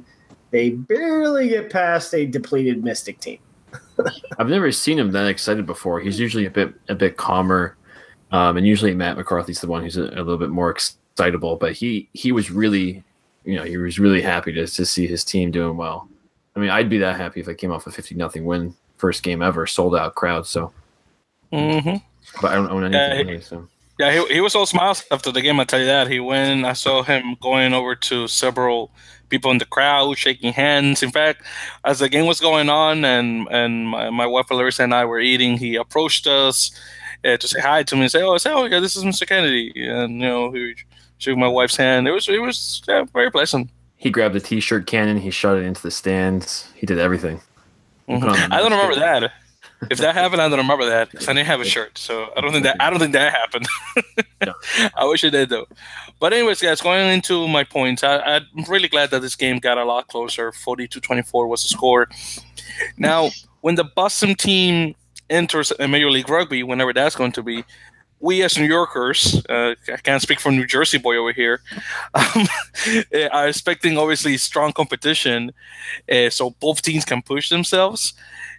they barely get past a depleted Mystic team. I've never seen him that excited before. He's usually a bit a bit calmer, um, and usually Matt McCarthy's the one who's a, a little bit more excitable. But he he was really. You know, he was really happy to to see his team doing well. I mean, I'd be that happy if I came off a fifty nothing win, first game ever, sold out crowd. So, mm-hmm. But I don't own anything. Yeah, he, really, so. yeah he, he was all smiles after the game. I tell you that he went. I saw him going over to several people in the crowd, shaking hands. In fact, as the game was going on, and and my, my wife Larissa and I were eating, he approached us uh, to say hi to me and say, "Oh, I say, oh yeah, this is Mister Kennedy," and you know he. Shook my wife's hand. It was it was yeah, very pleasant. He grabbed a T-shirt cannon. He shot it into the stands. He did everything. Mm-hmm. I don't remember that. If that happened, I don't remember that. Cause I didn't have a shirt, so I don't think that I don't think that happened. No. I wish it did though. But anyways, guys, going into my points, I, I'm really glad that this game got a lot closer. forty-two twenty-four was the score. Now. when the Boston team enters Major League Rugby, whenever that's going to be, we as New Yorkers, uh, I can't speak for New Jersey boy over here, um, are expecting obviously strong competition, uh, so both teams can push themselves.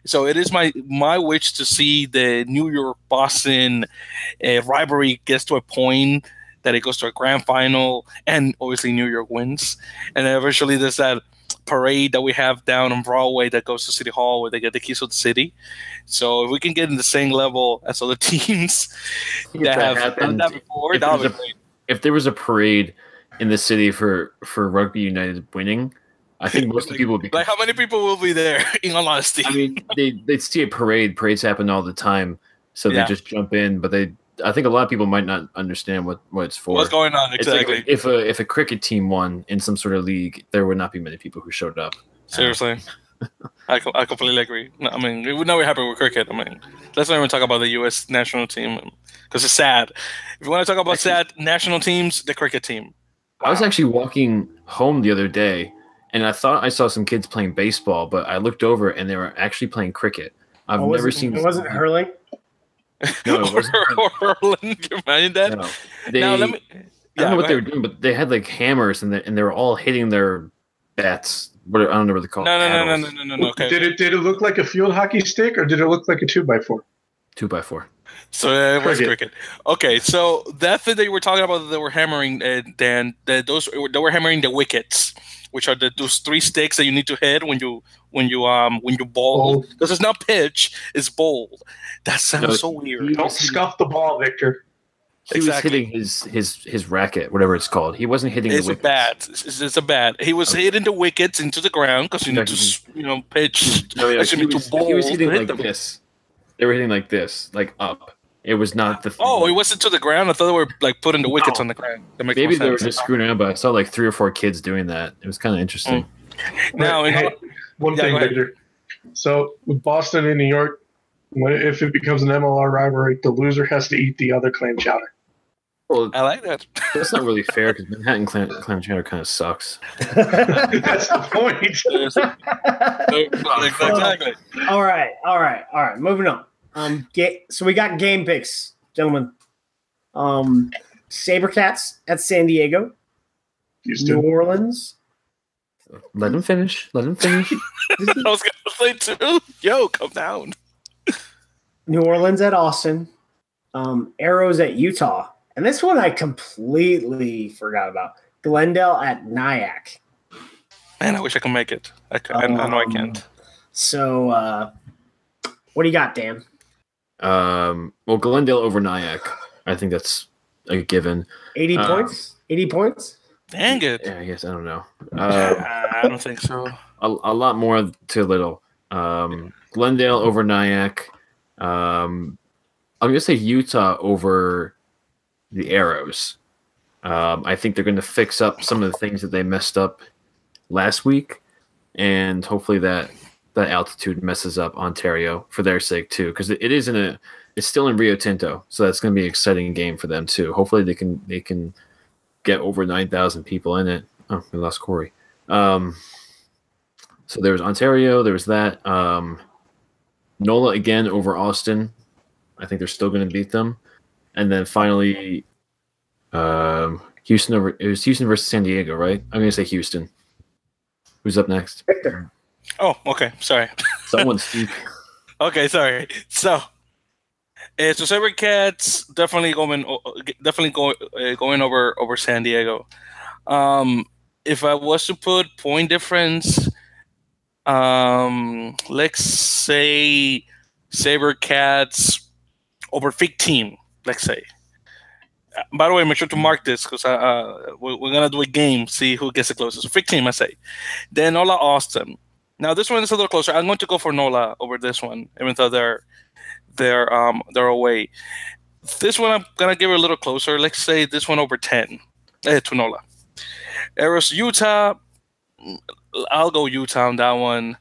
So it is my my wish to see the New York-Boston uh, rivalry gets to a point that it goes to a grand final, and obviously New York wins. And then eventually there's that parade that we have down on Broadway that goes to City Hall where they get the keys of the city. So if we can get in the same level as other teams that, that have happened. done that before, if, that would be great. If there was a parade in the city for, for Rugby United winning, I think most of the people would be... Like, how many people will be there, in all honesty? I mean, they, they'd see a parade. Parades happen all the time, so yeah. they just jump in. But they, I think a lot of people might not understand what, what it's for. What's going on, exactly. Like if a if a cricket team won in some sort of league, there would not be many people who showed up. Seriously. I, I completely agree. No, I mean, we know we're happy with cricket. I mean, let's not even talk about the U S national team, because it's sad. If you want to talk about sad national teams, the cricket team. Wow. I was actually walking home the other day, and I thought I saw some kids playing baseball, but I looked over and they were actually playing cricket. I've oh, never seen. It wasn't that. hurling. No, it wasn't hurling. You mind that? No. They, now, let me, yeah, I don't know what they were doing, but they had like hammers, and they and they were all hitting their bats. What I don't know what they're called. No, no, no, no, no, no, no. Okay. Did it did it look like a field hockey stick, or did it look like a two by four? Two by four. So uh, it was cricket. Okay, so that thing that you were talking about that they were hammering, uh, Dan, that those they were hammering the wickets, which are the, those three sticks that you need to hit when you when you um when you bowl, because it's not pitch, it's bowl. That sounds no, so weird. You don't scuff the ball, Victor. He exactly. was hitting his his his racket, whatever it's called. He wasn't hitting it's the wickets. A bat. It's, it's a bat. He was okay. hitting the wickets into the ground because you need to you know pitch. No, yeah, he, was, to bowl, he was hitting hit like them. this. They were hitting like this, like up. It was not the thing. Oh, it wasn't to the ground? I thought they were like putting the wickets no. on the ground. Maybe they were just screwing around, but I saw like three or four kids doing that. It was kind of interesting. Mm. Now, hey, all- one yeah, thing, Victor. So with Boston and New York, if it becomes an M L R rivalry, the loser has to eat the other clam chowder. Well, I like that. That's not really fair because Manhattan clam, clam chowder kind of sucks. That's the point. Exactly. All right, all right, all right. Moving on. Um, get, so we got game picks, gentlemen. Um, Sabercats at San Diego, Houston. New Orleans. Let him finish. Let him finish. I was going to say too. Yo, come down. New Orleans at Austin. Um, Arrows at Utah, and this one I completely forgot about. Glendale at Nyack. Man, I wish I could make it. I, I, um, I know I can't. So. Uh, What do you got, Dan? Um, well, Glendale over Nyack. I think that's a given. Eighty um, points. Eighty points. Dang it! Yeah, I guess I don't know. Uh, I don't think so. A, a lot more to little. Um, Glendale over Nyack. Um, I'm gonna say Utah over the Arrows. Um, I think they're gonna fix up some of the things that they messed up last week, and hopefully that. That altitude messes up Ontario for their sake too, because it is in a, it's still in Rio Tinto, so that's going to be an exciting game for them too. Hopefully they can they can get over nine thousand people in it. Oh, we lost Corey. Um, so there was Ontario, there was that um, Nola again over Austin. I think they're still going to beat them, and then finally um, Houston over. It was Houston versus San Diego, right? I'm going to say Houston. Who's up next? Victor. Oh, okay. Sorry. Someone's deep. Okay, sorry. So, uh, so Sabercats definitely going, definitely go, uh, going over over San Diego. Um, if I was to put point difference, um, let's say Sabercats over fifteen. Let's say. By the way, make sure to mark this because uh, we're, we're gonna do a game. See who gets the closest. fifteen, I say. Then Nola Austin. Now this one is a little closer. I'm going to go for Nola over this one, even though they're they're um they're away. This one I'm gonna give it a little closer. Let's say this one over ten eh, to Nola. Arrows Utah. I'll go Utah on that one.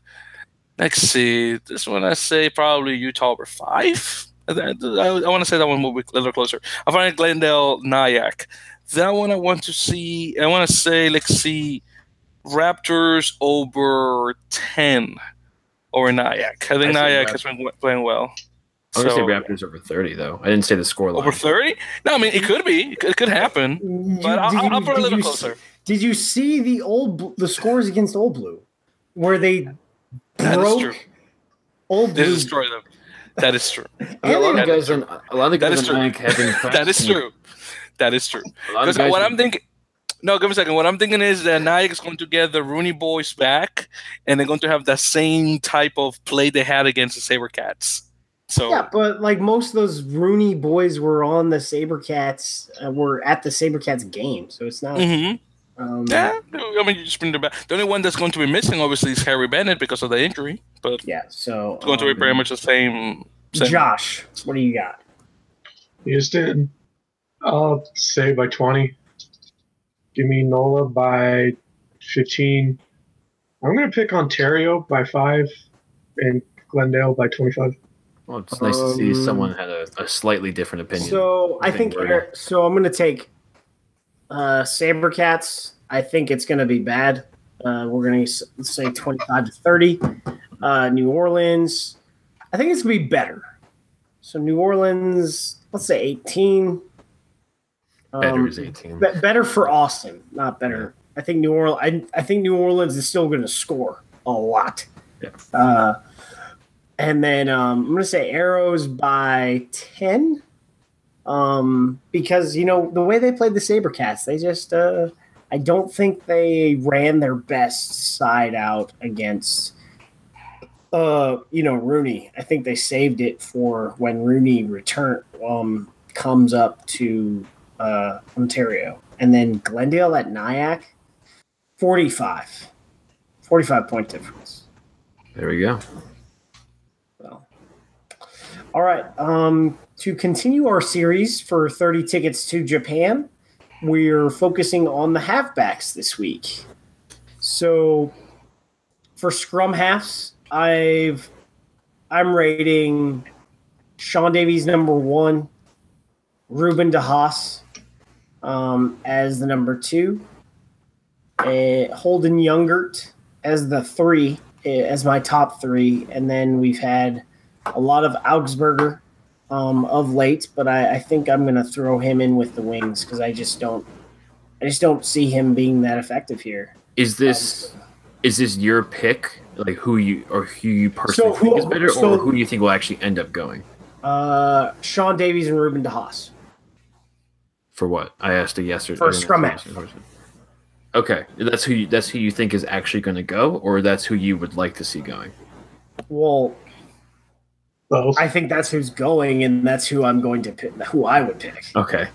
Let's see. This one I say probably Utah over five. I, I, I want to say that one will be a little closer. I find Glendale Nyack. That one I want to see. I want to say let's see. Raptors over ten. over Nyack. I think I Nyack has been playing well. I'm so, going to say Raptors over thirty, though. I didn't say the score line. Over thirty? No, I mean, it could be. It could, it could happen. But I'll, you, I'll put a little closer. See, did you see the old the scores against Old Blue? Where they broke Old Blue. They destroyed them. That is true. A lot of guys on Nyack have been practicing. That is true. That is true. Because what I'm thinking – no, give me a second. What I'm thinking is that Nyack is going to get the Rooney boys back, and they're going to have that same type of play they had against the Sabercats. So, yeah, but like most of those Rooney boys were on the Sabercats, uh, were at the Sabercats game, so it's not. Mm-hmm. um, yeah, I mean, you just bring them back. The only one that's going to be missing, obviously, is Harry Bennett because of the injury. But yeah, so it's going um, to be pretty much the same. same. Josh, what do you got? Houston, I'll say by twenty. Give me Nola by fifteen. I'm going to pick Ontario by five and Glendale by twenty-five. Well, it's nice um, to see someone had a, a slightly different opinion. So I think – so I'm going to take uh, Sabercats. I think it's going to be bad. Uh, we're going to say twenty-five to thirty. Uh, New Orleans, I think it's going to be better. So New Orleans, let's say eighteen. Um, better is eighteen. Be- better for Austin, not better. I think New Orleans I, I think New Orleans is still going to score a lot. Yeah. Uh, And then um, I'm going to say Arrows by ten um, because, you know, the way they played the Sabercats, they just uh, – I don't think they ran their best side out against, uh, you know, Rooney. I think they saved it for when Rooney return, um, comes up to uh, Ontario. And then Glendale at Nyack, forty-five. forty-five-point difference. There we go. All right, um, to continue our series for thirty tickets to Japan, we're focusing on the halfbacks this week. So for scrum halves, I've, I'm rating Sean Davies number one, Ruben de Haas um, as the number two, uh, Holden Youngert as the three, as my top three, and then we've had a lot of Augsburger um, of late, but I, I think I'm going to throw him in with the wings because I just don't, I just don't see him being that effective here. Is this, um, is this your pick? Like who you or who you personally so, think is better, so, or who do you think will actually end up going? Uh, Sean Davies and Ruben de Haas. For what? I asked it yesterday. For scrum half. Okay, that's who. You, that's who you think is actually going to go, or that's who you would like to see going. Well. Both. I think that's who's going, and that's who I'm going to pick. Who I would pick. Okay,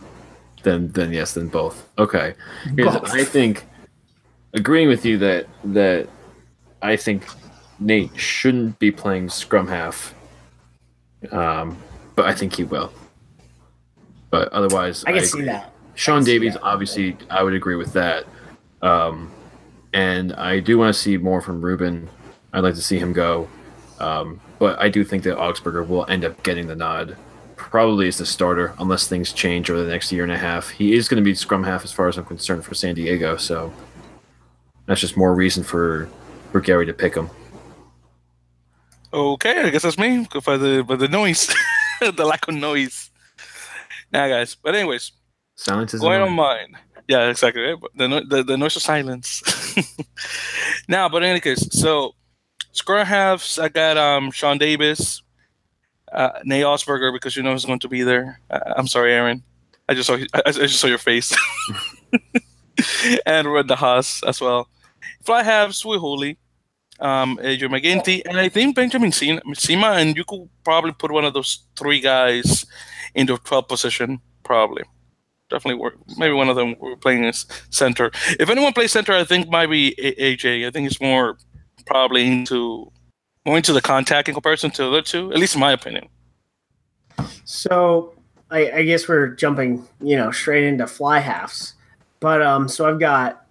then, then yes, then both. Okay, both. I think agreeing with you that that I think Nate shouldn't be playing scrum half, um, but I think he will. But otherwise, I can I see that. Sean Davies, that. Obviously, I would agree with that, um, and I do want to see more from Ruben. I'd like to see him go. Um, but I do think that Augsburger will end up getting the nod, probably as the starter, unless things change over the next year and a half. He is going to be scrum half, as far as I'm concerned, for San Diego. So that's just more reason for, for Gary to pick him. Okay, I guess that's me. Go for the by the noise, the lack of noise. Nah, guys. But anyways, silence is going on mine. Yeah, exactly. Right? The, no- the the noise of silence. Now, nah, but in any case, so. Scrum halves, I got um, Sean Davis, uh, Nate Osberger, because you know he's going to be there. Uh, I'm sorry, Aaron. I just saw I, I just saw your face. And Red De Haas as well. Fly halves, Swihuli, um, Adrian McGinty, and I think Benjamin Sima, and you could probably put one of those three guys in the twelfth position, probably. Definitely work. Maybe one of them were playing as center. If anyone plays center, I think might be A J. I think it's more... probably into more into the contact in comparison to the other two, at least in my opinion. So I, I guess we're jumping, you know, straight into fly halves. But um, so I've got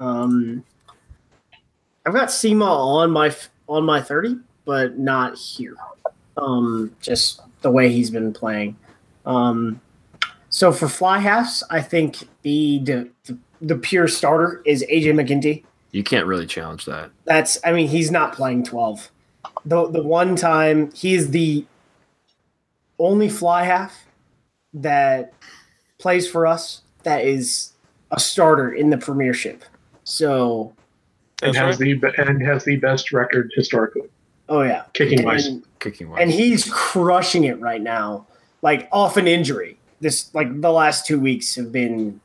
um, I've got Sima on my on my thirty, but not here. Um, just the way he's been playing. Um, so for fly halves, I think the the, the pure starter is A J McGinty. You can't really challenge that. That's, I mean, he's not playing twelve. the the one time, he's the only fly half that plays for us that is a starter in the Premiership. So and has right. the and has the best record historically. Oh yeah, kicking wise, kicking wise, and he's crushing it right now. Like off an injury, this like the last two weeks have been.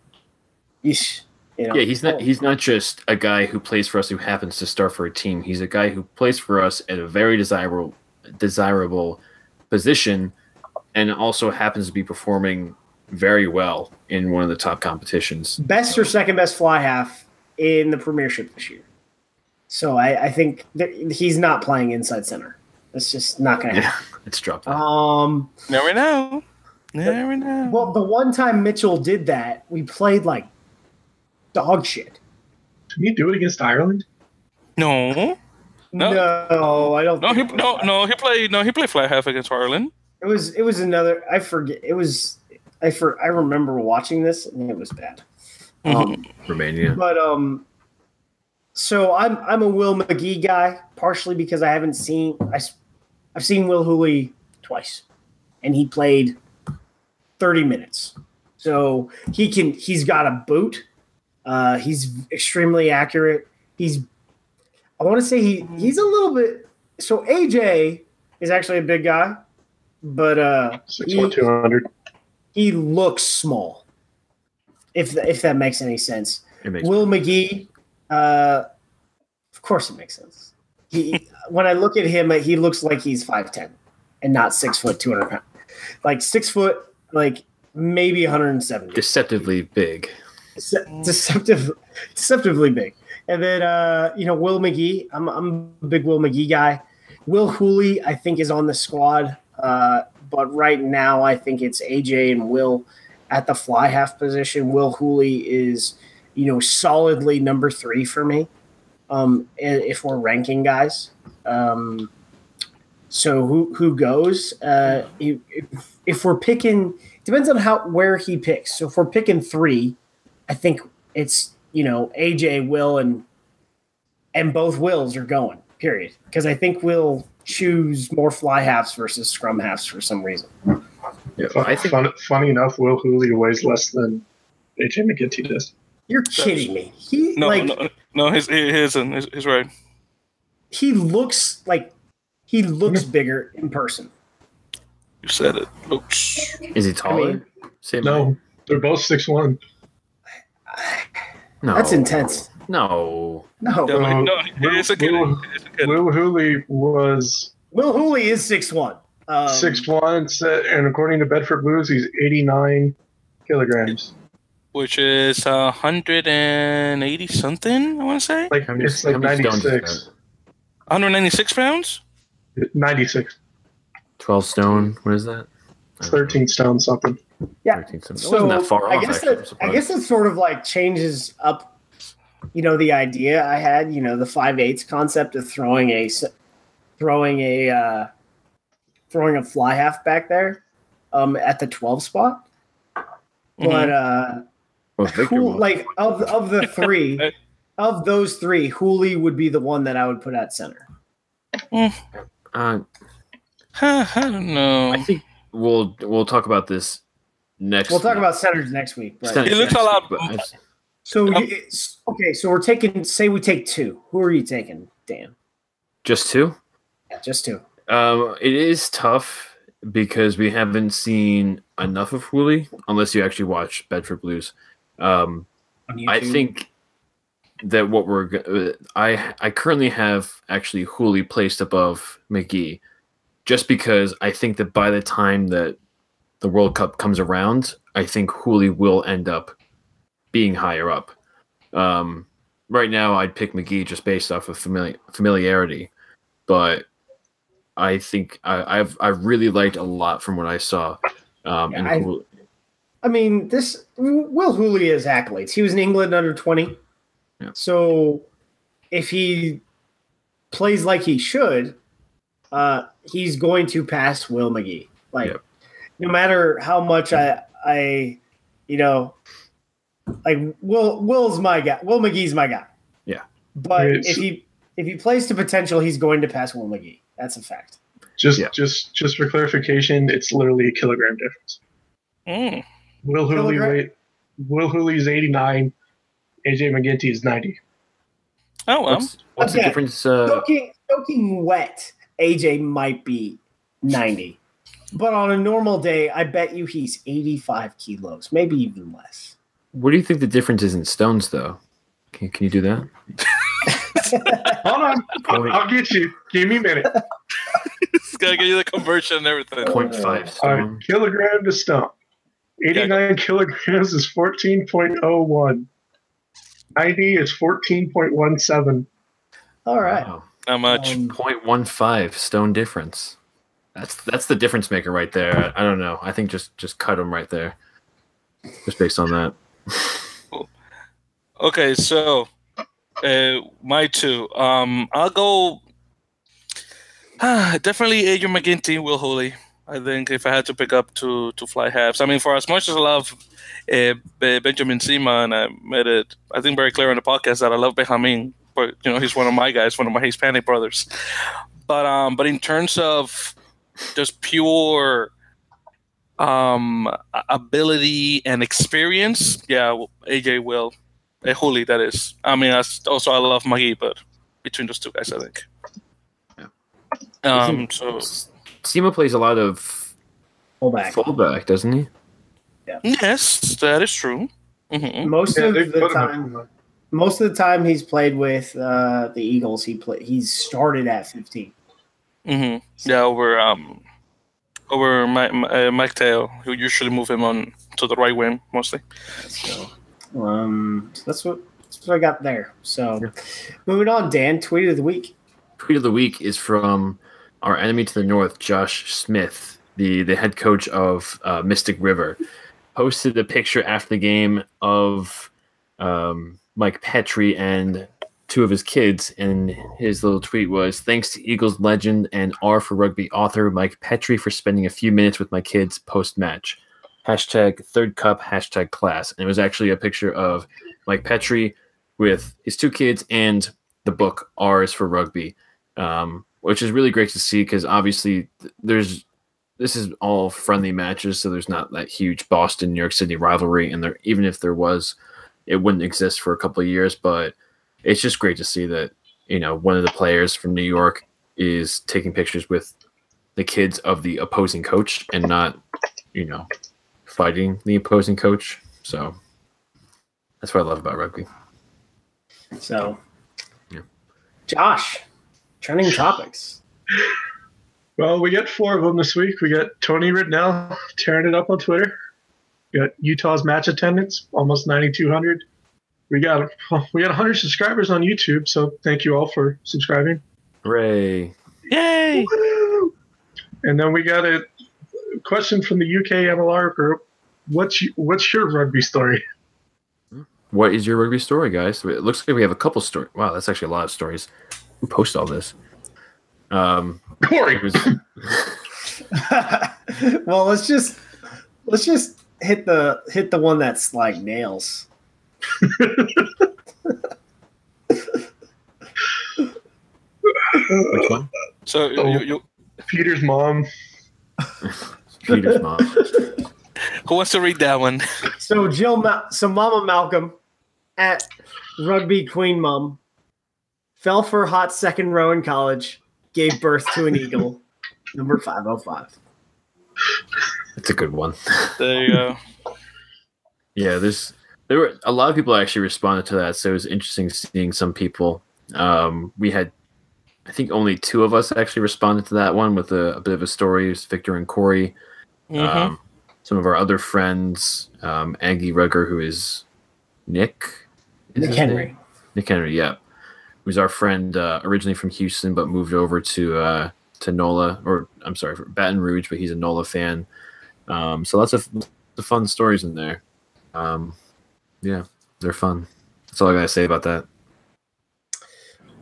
Eesh. You know, yeah, he's not he's not just a guy who plays for us who happens to start for a team. He's a guy who plays for us at a very desirable desirable position and also happens to be performing very well in one of the top competitions. Best or second best fly half in the Premiership this year. So I, I think that he's not playing inside center. That's just not going to happen. Yeah, it's dropped. Um, never know. Never know. Well, the one time Mitchell did that, we played like dog shit. Did he do it against Ireland? No. No, no I don't no, think he, no, no, he played no he played fly half against Ireland. It was it was another I forget it was I for I remember watching this and it was bad. Mm-hmm. Um, Romania. But um so I'm I'm a Will McGee guy, partially because I haven't seen I I've seen Will Hooley twice and he played thirty minutes. So he can he's got a boot. Uh, he's extremely accurate. He's, I want to say he he's a little bit. So A J is actually a big guy, but uh, six foot two hundred. He looks small. If if that makes any sense, makes Will sense. McGee, uh, of course it makes sense. He when I look at him, he looks like he's five ten and not six foot two hundred pounds. Like six foot, like maybe one hundred and seventy. Deceptively big. Deceptive, deceptively big. And then, uh, you know, Will McGee. I'm, I'm a big Will McGee guy. Will Hooley, I think, is on the squad. Uh, but right now, I think it's A J and Will at the fly half position. Will Hooley is, you know, solidly number three for me um, if we're ranking guys. Um, so who who goes? Uh, if, if we're picking – depends on how where he picks. So if we're picking three – I think it's, you know, A J, Will, and and both Wills are going, period. Because I think we'll choose more fly halves versus scrum halves for some reason. Yeah, Fun, I think, funny, funny enough, Will Hooley weighs less than A J McGinty does. You're kidding me. He, no, like, no, no, he's, he's, he's right. He looks like he looks bigger in person. You said it. Looks. Is he taller? I mean, Same no, way. They're both six one. No. That's intense. No. No. no, no, no it's a good, Will, it's a good. Will Hooley was... Will Hooley is six one. Um, six one, and according to Bedford Blues, he's eighty-nine kilograms. Which is one hundred eighty-something, I want to say? Like, it's like ninety-six. one hundred ninety-six pounds? ninety-six. twelve stone, what is that? thirteen stone something. Yeah, so that far off, I guess actually, that I guess it sort of like changes up, you know, the idea I had, you know, the five eighths concept of throwing a, throwing a, uh, throwing a fly half back there, um, at the twelve spot. Mm-hmm. But uh, well, who, like of of the three, of those three, Hooley would be the one that I would put at center. Mm. Uh, I don't know. I think we'll we'll talk about this. Next we'll talk week. about centers next week. But it looks a lot. But so okay, so we're taking. Say we take two. Who are you taking, Dan? Just two. Yeah, just two. Um, it is tough because we haven't seen enough of Hooley, unless you actually watch Bedford Blues. Um, I think that what we're I I currently have actually Hooley placed above McGee, just because I think that by the time that the World Cup comes around, I think Hooley will end up being higher up. Um, right now, I'd pick McGee just based off of famili- familiarity, but I think I, I've I really liked a lot from what I saw. Um, yeah, I, Hooley. I mean, this Will Hooley is accolades. He was in England under twenty, yeah. So if he plays like he should, uh, he's going to pass Will McGee. Like. Yep. No matter how much I, I, you know, like Will, Will's my guy. Will McGee's my guy. Yeah. But it's, if he if he plays to potential, he's going to pass Will McGee. That's a fact. Just yeah. just just for clarification, it's literally a kilogram difference. Mm. Will Hooley weight, Will Hooley is eighty-nine. A J McGinty is ninety. Oh, well. What's, what's okay. the difference? Uh... Soaking, soaking wet, A J might be ninety. But on a normal day, I bet you he's eighty-five kilos, maybe even less. What do you think the difference is in stones, though? Can, can you do that? Hold on. I'll, I'll get you. Give me a minute. It's going to give you the conversion and everything. zero point five stone. Right, kilogram to stone. eighty-nine yeah. kilograms is fourteen point oh one. ninety is fourteen point one seven. All right. Wow. How much? Um, zero point one five stone difference. That's that's the difference maker right there. I don't know. I think just, just cut him right there. Just based on that. Cool. Okay, so uh, my two. Um, I'll go ah, definitely Adrian McGinty, Will Hooley. I think if I had to pick up two, two fly halves. I mean, for as much as I love uh, Benjamin Sima, and I made it, I think, very clear on the podcast that I love Benjamin, but, you know, he's one of my guys, one of my Hispanic brothers. But um, but in terms of just pure um, ability and experience, yeah, A J Will, uh, Hooley, that is. I mean, I, also I love Maggie, but between those two guys, I think. Yeah. Um, so Sima plays a lot of fullback, fullback, doesn't he? Yeah. Yes, that is true. Mm-hmm. Most yeah, of the time, him. most of the time he's played with uh, the Eagles. He play, he's started at fifteen. Mm-hmm. Yeah, over um, over Mike, uh, Mike Teo, who usually move him on to the right wing mostly. So, um, so that's what that's what I got there. So, yeah. Moving on, Dan, tweet of the week. Tweet of the week is from our enemy to the north, Josh Smith, the, the head coach of uh, Mystic River, posted a picture after the game of um, Mike Petri and two of his kids, and his little tweet was, "Thanks to Eagles legend and R for Rugby author Mike Petri for spending a few minutes with my kids post-match. Hashtag third cup, hashtag class." And it was actually a picture of Mike Petri with his two kids and the book R is for Rugby. Um, which is really great to see because obviously there's this is all friendly matches, so there's not that huge Boston, New York City rivalry, and there even if there was, it wouldn't exist for a couple of years. But it's just great to see that, you know, one of the players from New York is taking pictures with the kids of the opposing coach and not, you know, fighting the opposing coach. So that's what I love about rugby. So, yeah. Josh. Trending topics. Well, we got four of them this week. We got Tony Rittenell tearing it up on Twitter. We got Utah's match attendance, almost nine thousand two hundred. We got we got one hundred subscribers on YouTube, so thank you all for subscribing. Hooray. Yay! Woo! And then we got a question from the U K M L R group. What's you, what's your rugby story? What is your rugby story, guys? It looks like we have a couple stories. Wow, that's actually a lot of stories. Who posted all this? Um, Corey. Was- well, let's just let's just hit the hit the one that's like nails. Which one? So oh, you, you, Peter's mom. Peter's mom. Who wants to read that one? So Jill, Ma- so Mama Malcolm at Rugby Queen Mom. Fell for a hot second row in college. Gave birth to an eagle. Number five oh five. That's a good one. There you go. Yeah, there's there were a lot of people actually responded to that, so it was interesting seeing some people. Um, we had, I think, only two of us actually responded to that one with a, a bit of a story. It was Victor and Corey. Mm-hmm. Um, some of our other friends, um, Aggie Rugger, who is Nick. Is Nick Henry. Name? Nick Henry, yeah. Who's our friend uh, originally from Houston, but moved over to uh, to Nola, or I'm sorry, Baton Rouge, but he's a Nola fan. Um, so lots of, lots of fun stories in there. Um, yeah, they're fun. That's all I gotta say about that.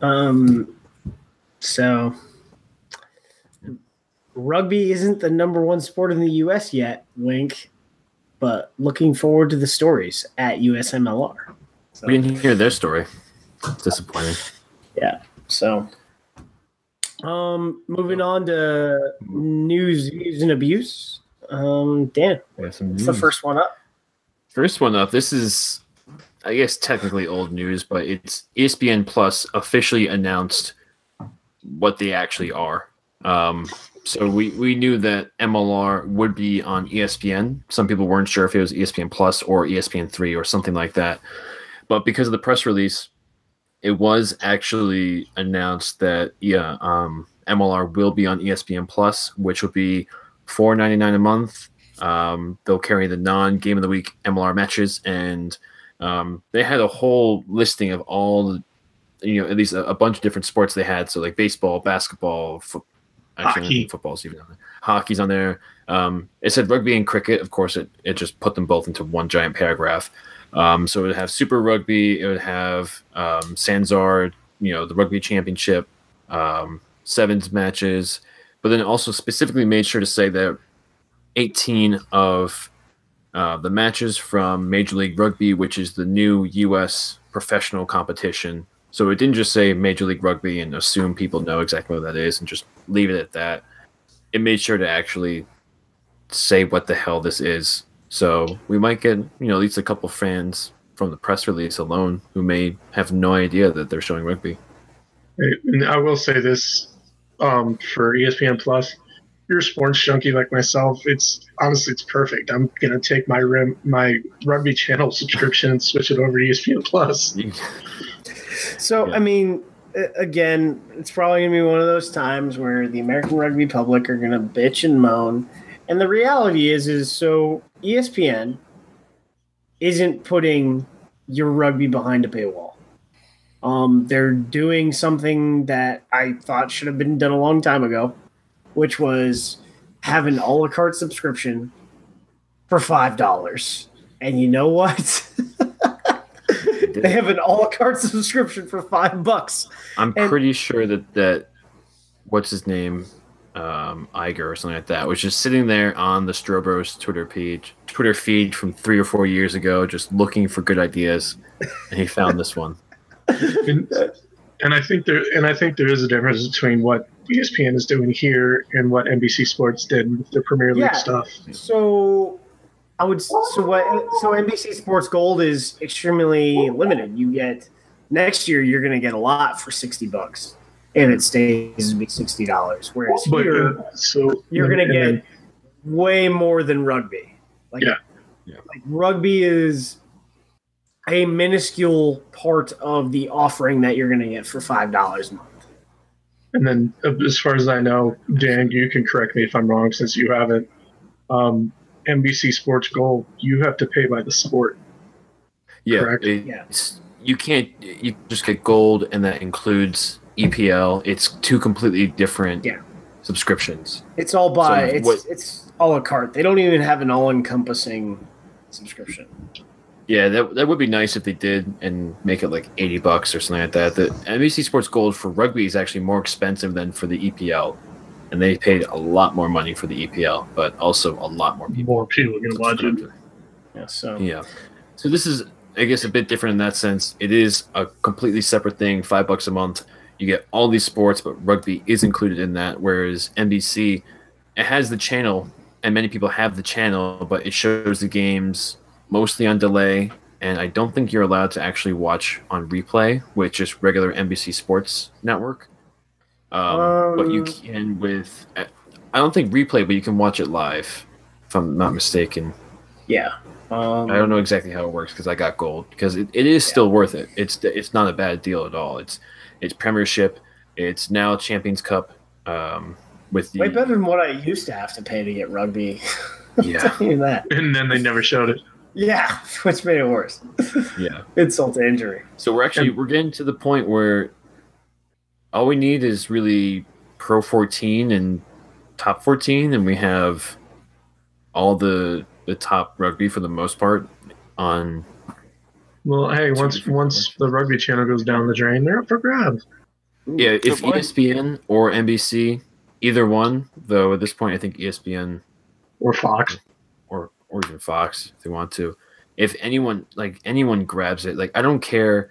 Um, so rugby isn't the number one sport in the U S yet, wink. But looking forward to the stories at U S M L R. So. We didn't hear their story. Disappointing. Yeah. So Um, moving on to news, news and abuse. Um, Dan, yeah, some news. It's the first one up. First one up. This is, I guess, technically old news, but it's E S P N Plus officially announced what they actually are. Um, so we, we knew that M L R would be on E S P N. Some people weren't sure if it was E S P N Plus or E S P N three or something like that. But because of the press release, it was actually announced that yeah, um, M L R will be on E S P N Plus, which will be four dollars and ninety-nine cents a month. Um, they'll carry the non-game of the week M L R matches, and um, they had a whole listing of all, you know, at least a, a bunch of different sports they had. So like baseball, basketball, fo- actually, hockey. Football's even on there. Hockey's on there. Um, it said rugby and cricket. Of course, it it just put them both into one giant paragraph. Um, so it would have Super Rugby, it would have um, Sanzar, you know, the Rugby Championship, um, sevens matches, but then also specifically made sure to say that eighteen of uh, the matches from Major League Rugby, which is the new U S professional competition. So it didn't just say Major League Rugby and assume people know exactly what that is and just leave it at that. It made sure to actually say what the hell this is. So we might get, you know, at least a couple fans from the press release alone who may have no idea that they're showing rugby. And I will say this um, for E S P N Plus: you're a sports junkie like myself. It's honestly, it's perfect. I'm gonna take my rim, my Rugby Channel subscription and switch it over to E S P N Plus. So yeah. I mean, again, it's probably gonna be one of those times where the American rugby public are gonna bitch and moan. And the reality is, is so E S P N isn't putting your rugby behind a paywall. Um, they're doing something that I thought should have been done a long time ago, which was have an a la carte subscription for five dollars. And you know what? They have an a la carte subscription for five bucks. I'm and- pretty sure that that what's his name? Um, Iger or something like that was just sitting there on the Strobos Twitter page, Twitter feed from three or four years ago, just looking for good ideas, and he found this one. And, and I think there, and I think there is a difference between what E S P N is doing here and what N B C Sports did with the Premier League yeah. stuff. So I would, so what? So N B C Sports Gold is extremely limited. You get next year, you're going to get a lot for sixty bucks. And it stays to be sixty dollars. Whereas but, here, uh, so you're gonna get then, way more than rugby. Like, yeah. Yeah. like rugby is a minuscule part of the offering that you're gonna get for five dollars a month. And then, as far as I know, Dan, you can correct me if I'm wrong, since you haven't. Um, N B C Sports Gold, you have to pay by the sport. Yeah, correct? It, yeah. You can't. You just get gold, and that includes E P L. It's two completely different yeah. subscriptions. It's all by so it's what, it's a la carte. They don't even have an all-encompassing subscription. Yeah, that that would be nice if they did and make it like eighty bucks or something like that. The N B C Sports Gold for rugby is actually more expensive than for the E P L, and they paid a lot more money for the E P L, but also a lot more people. More people are going to watch it. Yeah. So yeah. So this is, I guess, a bit different in that sense. It is a completely separate thing. Five bucks a month. You get all these sports, but rugby is included in that, whereas N B C, it has the channel, and many people have the channel, but it shows the games mostly on delay, and I don't think you're allowed to actually watch on replay, which is regular N B C Sports Network. Um, um, but you can with... I don't think replay, but you can watch it live, if I'm not mistaken. Yeah. Um, I don't know exactly how it works, because I got gold, because it, it is yeah. still worth it. It's It's not a bad deal at all. It's... It's Premiership. It's now Champions Cup. Um, with the, way better than what I used to have to pay to get rugby. Yeah, that. And then they never showed it. Yeah, which made it worse. Yeah, insult to injury. So we're actually we're getting to the point where all we need is really Pro fourteen and Top fourteen, and we have all the the top rugby for the most part on. Well, hey, once once the Rugby Channel goes down the drain, they're up for grabs. Yeah, if E S P N or N B C, either one, though at this point I think E S P N or Fox or or even Fox if they want to. If anyone like anyone grabs it, like I don't care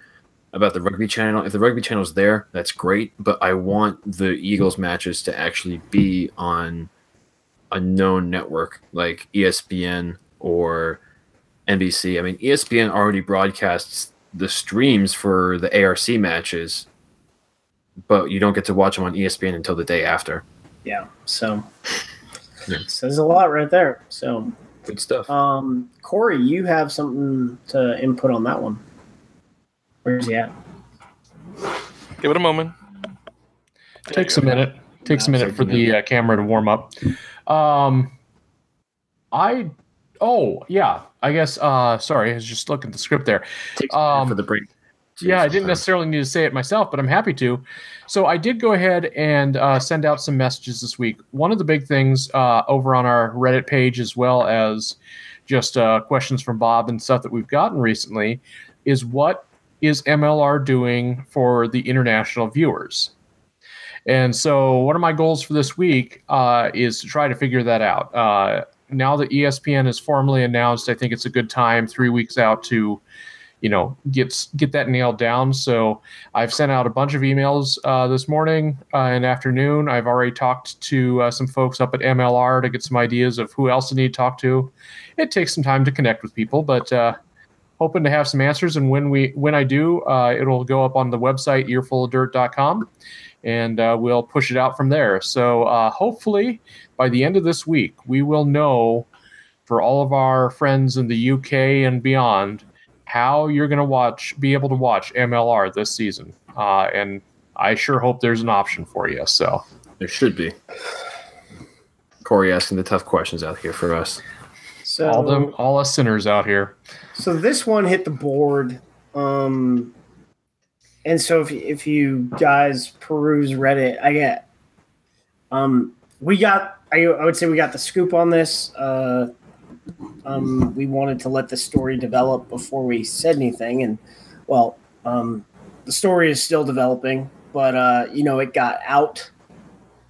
about the Rugby Channel. If the Rugby Channel's there, that's great, but I want the Eagles matches to actually be on a known network like E S P N or N B C. I mean, E S P N already broadcasts the streams for the A R C matches, but you don't get to watch them on E S P N until the day after. Yeah, so yeah. says a lot right there. So good stuff. Um, Corey, you have something to input on that one. Where's he at? Give it a moment. There Takes a minute. Takes no, a minute for the uh, camera to warm up. Um, I oh yeah, I guess. Uh, sorry, I was just looking at the script there. Takes um, a minute for the break. Yeah, I didn't necessarily need to say it myself, but I'm happy to. So I did go ahead and uh, send out some messages this week. One of the big things uh, over on our Reddit page, as well as just uh, questions from Bob and stuff that we've gotten recently, is what is M L R doing for the international viewers? And so one of my goals for this week uh, is to try to figure that out. Uh, now that E S P N has formally announced, I think it's a good time, three weeks out, to you know, get, get that nailed down. So I've sent out a bunch of emails uh, this morning uh, and afternoon. I've already talked to uh, some folks up at M L R to get some ideas of who else I need to talk to. It takes some time to connect with people, but uh, hoping to have some answers. And when we when I do, uh, it'll go up on the website, earful of dirt dot com, and uh, we'll push it out from there. So uh, hopefully by the end of this week, we will know for all of our friends in the U K and beyond how you're going to watch, be able to watch M L R this season. Uh, and I sure hope there's an option for you. So there should be. Corey asking the tough questions out here for us. So all them, all us sinners out here. So this one hit the board. Um, and so if, if you guys peruse Reddit, I get, um, we got, I, I would say we got the scoop on this, uh, Um, we wanted to let the story develop before we said anything. And, well, um, the story is still developing, but, uh, you know, it got out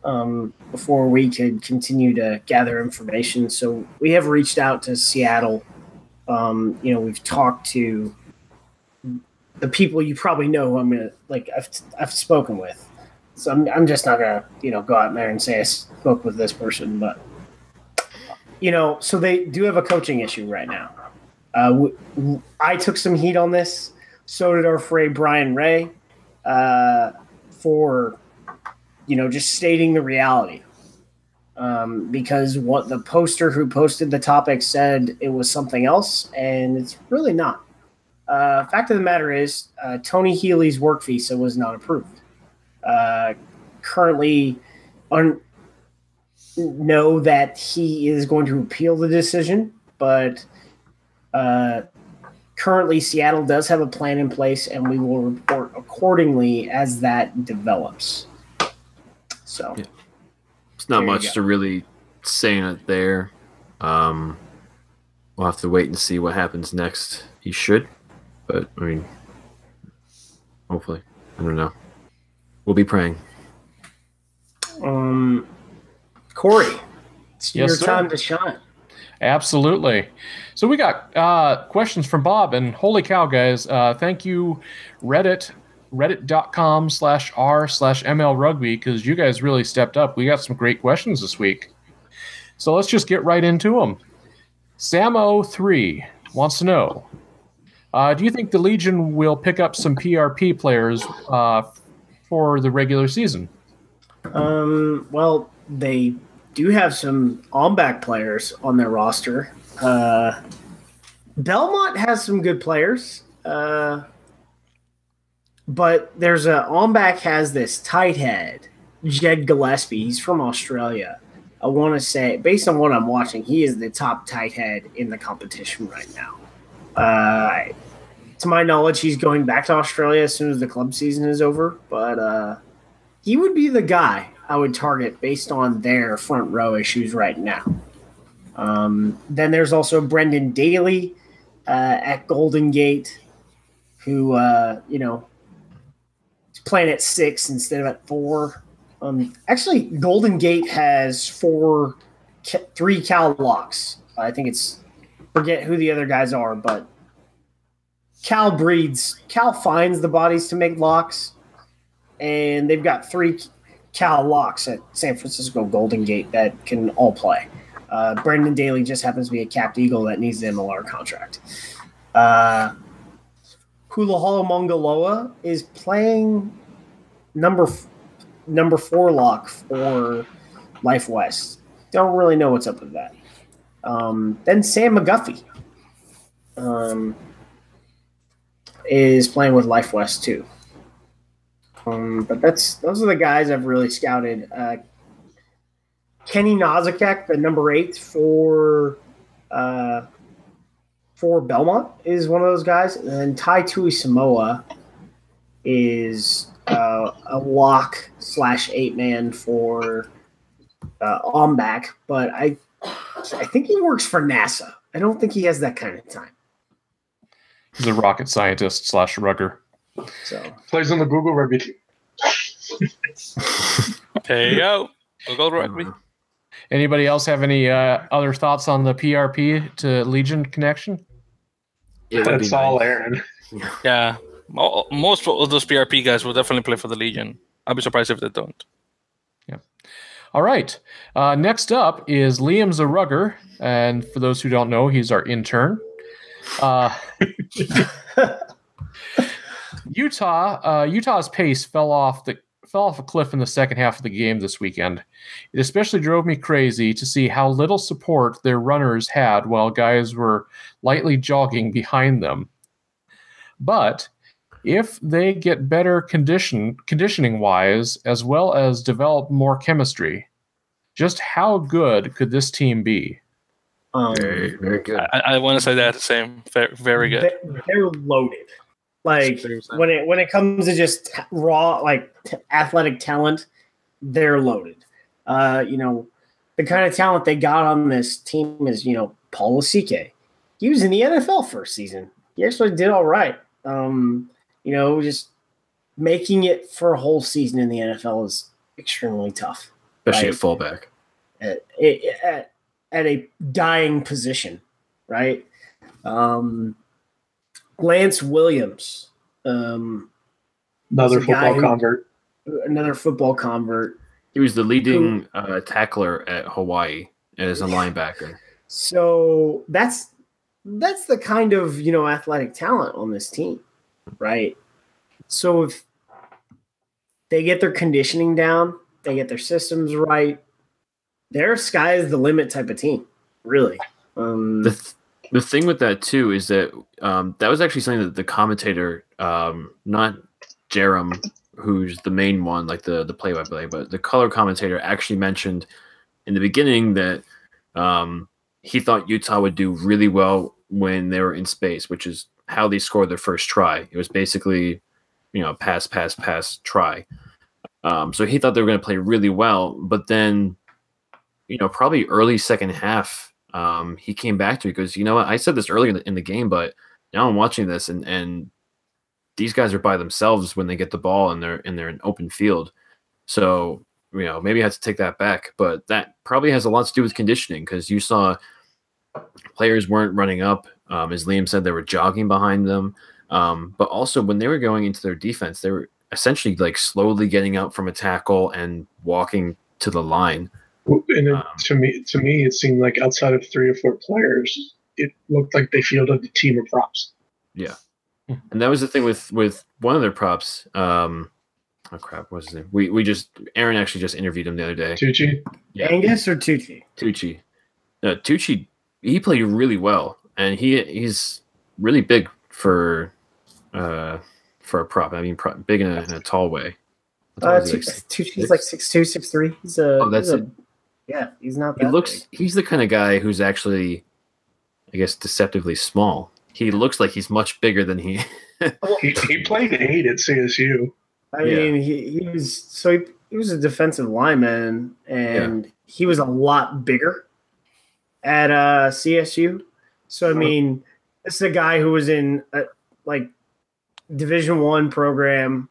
um, before we could continue to gather information. So we have reached out to Seattle. Um, you know, we've talked to the people you probably know who I'm going to, like, I've, I've spoken with. So I'm, I'm just not going to, you know, go out there and say I spoke with this person, but. You know, so they do have a coaching issue right now. Uh, w- w- I took some heat on this. So did our friend Brian Ray uh, for, you know, just stating the reality. Um, because what the poster who posted the topic said it was something else, and it's really not. Uh, fact of the matter is, uh, Tony Healy's work visa was not approved. Uh, currently, un- know that he is going to appeal the decision, but uh, currently Seattle does have a plan in place, and we will report accordingly as that develops. So yeah. It's not much to really say in it there. Um, we'll have to wait and see what happens next. He should, but I mean, hopefully, I don't know. We'll be praying. Um. Corey, it's yes, your sir. time to shine. Absolutely. So we got uh, questions from Bob, and holy cow, guys, uh, thank you, Reddit, reddit.com slash r slash ML Rugby, because you guys really stepped up. We got some great questions this week. So let's just get right into them. Samo three wants to know, uh, do you think the Legion will pick up some P R P players uh, for the regular season? Um. Well, they do have some on-back players on their roster. Uh, Belmont has some good players, uh, but there's a on-back has this tight head, Jed Gillespie. He's from Australia. I want to say, based on what I'm watching, he is the top tight head in the competition right now. Uh, to my knowledge, he's going back to Australia as soon as the club season is over, but uh, he would be the guy I would target based on their front row issues right now. Um, then there's also Brendan Daly uh, at Golden Gate, who, uh, you know, is playing at six instead of at four. Um, actually, Golden Gate has four, three cow locks. I think it's, forget who the other guys are, but Cal breeds. Cal finds the bodies to make locks, and they've got three Cal locks at San Francisco Golden Gate that can all play. Uh, Brendan Daly just happens to be a capped eagle that needs the M L R contract. Uh, Hulaholo Mongoloa is playing number f- number four lock for Life West. Don't really know what's up with that. Um, then Sam McGuffey um, is playing with Life West too. Um, but that's those are the guys I've really scouted. Uh, Kenny Nozickek, the number eight for uh, for Belmont, is one of those guys. And then Tai Tuisamoa is uh, a lock slash eight man for uh, Ombak, but I I think he works for NASA. I don't think he has that kind of time. He's a rocket scientist slash rugger. So plays on the Google Rugby team. There you go, Google Rugby. Anybody else have any uh, other thoughts on the P R P to Legion connection? Yeah, that's all, nice. Aaron. Yeah, most of those P R P guys will definitely play for the Legion. I'll be surprised if they don't. Yeah. All right. Uh, next up is Liam Zarugger, and for those who don't know, he's our intern. Uh, Utah, uh, Utah's pace fell off the. fell off a cliff in the second half of the game this weekend. It especially drove me crazy to see how little support their runners had while guys were lightly jogging behind them. But if they get better condition conditioning-wise, as well as develop more chemistry, just how good could this team be? Um, very, very good. I, I want to say that the same. Very good. They're loaded. Like when it when it comes to just raw like t- athletic talent, they're loaded. Uh, you know, the kind of talent they got on this team is, you know, Paul Asike. He was in the N F L for a season. He actually did all right. Um, you know, just making it for a whole season in the N F L is extremely tough, especially like, at fullback, at, at at a dying position, right? Um. Lance Williams, um, another football who, convert. Another football convert. He was the leading who, uh, tackler at Hawaii as a yeah. linebacker. So that's that's the kind of, you know, athletic talent on this team, right? So if they get their conditioning down, they get their systems right, their sky is the limit type of team, really. Um, the th- The thing with that, too, is that um, that was actually something that the commentator, um, not Jerem, who's the main one, like the, the play-by-play, but the color commentator actually mentioned in the beginning that um, he thought Utah would do really well when they were in space, which is how they scored their first try. It was basically, you know, pass, pass, pass, try. Um, so he thought they were going to play really well, but then, you know, probably early second half, Um, he came back to me because, you know what, I said this earlier in the, in the game, but now I'm watching this and, and these guys are by themselves when they get the ball and they're and they're in open field. So, you know, maybe I have to take that back, but that probably has a lot to do with conditioning because you saw players weren't running up. Um, as Liam said, they were jogging behind them. Um, but also when they were going into their defense, they were essentially like slowly getting up from a tackle and walking to the line. And it, um, to me, to me, it seemed like outside of three or four players, it looked like they fielded a team of props. Yeah, and that was the thing with, with one of their props. Um, oh crap, what's his name? We we just Aaron actually just interviewed him the other day. Tucci, yeah. Angus or Tucci? Tucci, no, Tucci. He played really well, and he he's really big for uh for a prop. I mean, pro, big in a, in a tall way. Uh, Tucci's like six, he's like six two, six three. He's a. Oh, that's he's a, it. Yeah, he's not that he looks, big. He's the kind of guy who's actually, I guess, deceptively small. He looks like he's much bigger than he he, he played eight at C S U. I yeah. mean, he, he was so he, he was a defensive lineman, and yeah. he was a lot bigger at uh, C S U. So, I mean, this is a guy who was in, a, like, Division One program,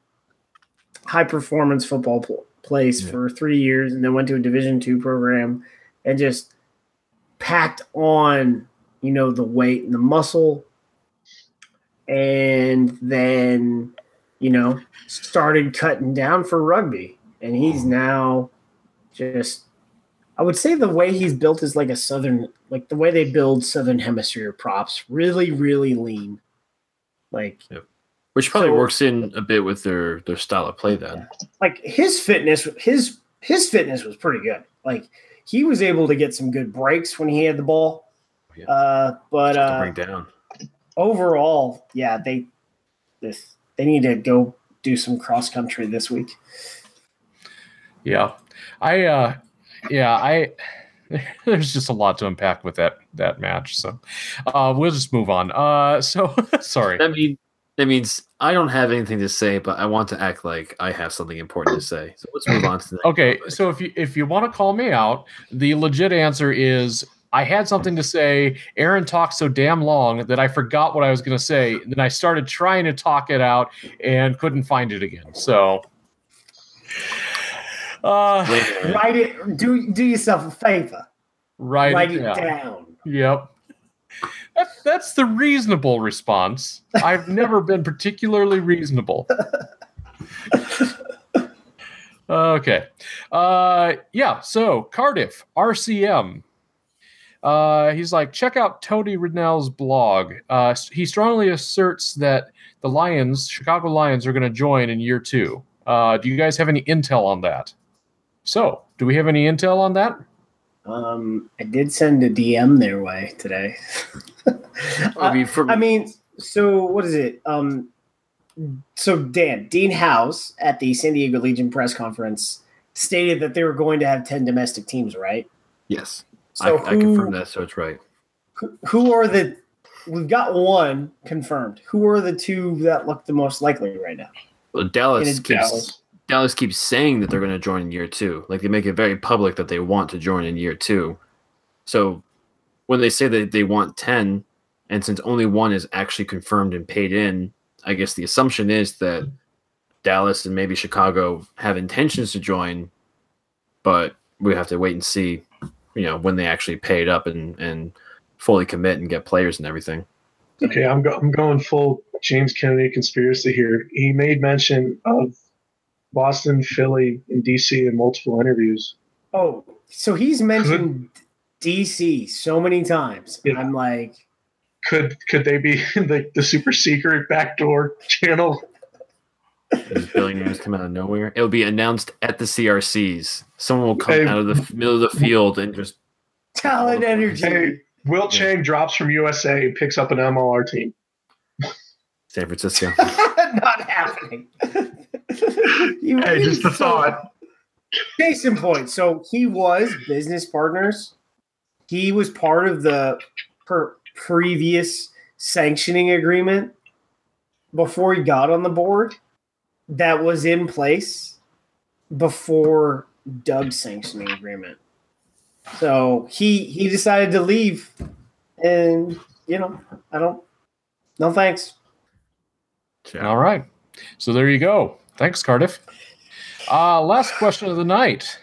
high-performance football player. place yeah. for three years and then went to a Division Two program and just packed on, you know, the weight and the muscle and then, you know, started cutting down for rugby. And he's now just, I would say the way he's built is like a Southern, like the way they build Southern Hemisphere props, really, really lean. Like, yep. Which probably so, works in a bit with their, their style of play then. Like his fitness, his, his fitness was pretty good. Like he was able to get some good breaks when he had the ball. Yeah. Uh, but uh, bring down. Overall, yeah, they, this, they need to go do some cross country this week. Yeah, I, uh, yeah, I, there's just a lot to unpack with that, that match. So, uh, we'll just move on. Uh, so sorry. That means, that means I don't have anything to say, but I want to act like I have something important to say. So let's move on to that. Okay. Topic. So if you, if you want to call me out, the legit answer is I had something to say. Aaron talked so damn long that I forgot what I was going to say. And then I started trying to talk it out and couldn't find it again. So, Uh, Later. Write it. Do do yourself a favor. Write, write it, it down. down. Yep. That's that's the reasonable response. I've never been particularly reasonable. Okay. Uh, yeah. So Cardiff R C M. Uh, he's like, check out Tony Riddell's blog. Uh, he strongly asserts that the Lions, Chicago Lions, are going to join in year two. Uh, do you guys have any intel on that? So, do we have any intel on that? Um, I did send a D M their way today. I, mean, for- I mean, so what is it? Um, so, Dan, Dean House at the San Diego Legion press conference stated that they were going to have ten domestic teams, right? Yes. So I, who, I confirmed that, so it's right. Who, who are the – we've got one confirmed. Who are the two that look the most likely right now? Well, Dallas keeps Dallas. Dallas keeps saying that they're going to join in year two. Like they make it very public that they want to join in year two. So when they say that they want ten, and since only one is actually confirmed and paid in, I guess the assumption is that Dallas and maybe Chicago have intentions to join, but we have to wait and see, you know, when they actually pay it up and, and fully commit and get players and everything. Okay, I'm go- I'm going full James Kennedy conspiracy here. He made mention of Boston, Philly, and D C in multiple interviews. Oh, so he's mentioned could, D C so many times. Yeah. I'm like, could could they be the, the super secret backdoor channel? Those billionaires come out of nowhere. It'll be announced at the C R Cs. Someone will come hey, out of the middle of the field and just talent energy. Hey. Will Chang yeah. drops from U S A and picks up an M L R team. San Francisco. Not happening. You hey, just the thought. Case in point. So he was business partners. He was part of the per- previous sanctioning agreement before he got on the board that was in place before Doug's sanctioning agreement. So he he decided to leave, and you know I don't. No thanks. All right, so there you go. Thanks, Cardiff. Uh, last question of the night.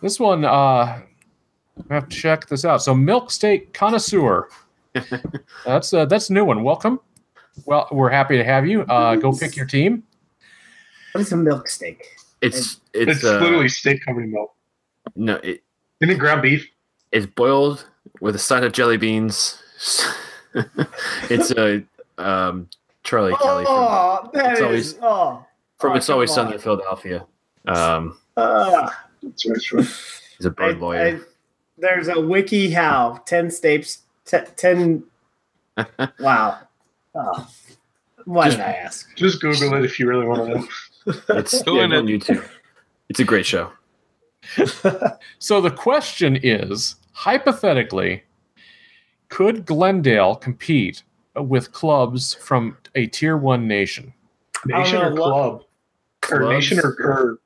This one, uh, I have to check this out. So, Milk Steak Connoisseur. that's uh, that's a new one. Welcome. Well, we're happy to have you. Uh, go pick your team. What is a milk steak? It's it's, it's uh, literally steak covered in milk. No. It, Isn't it ground beef? It's boiled with a side of jelly beans. It's a um, Charlie Kelly. Oh, from, that it's is always, oh, from oh, It's Always Sunny in Philadelphia. Um, uh, that's right, that's right. He's a bird I, lawyer. I, there's a wiki how ten stapes t- ten. Wow. Oh, why just, did I ask? Just Google it if you really want to know. It's still yeah, on YouTube. It's a great show. So the question is, hypothetically, could Glendale compete with clubs from a tier one nation? Nation or club? Or nation or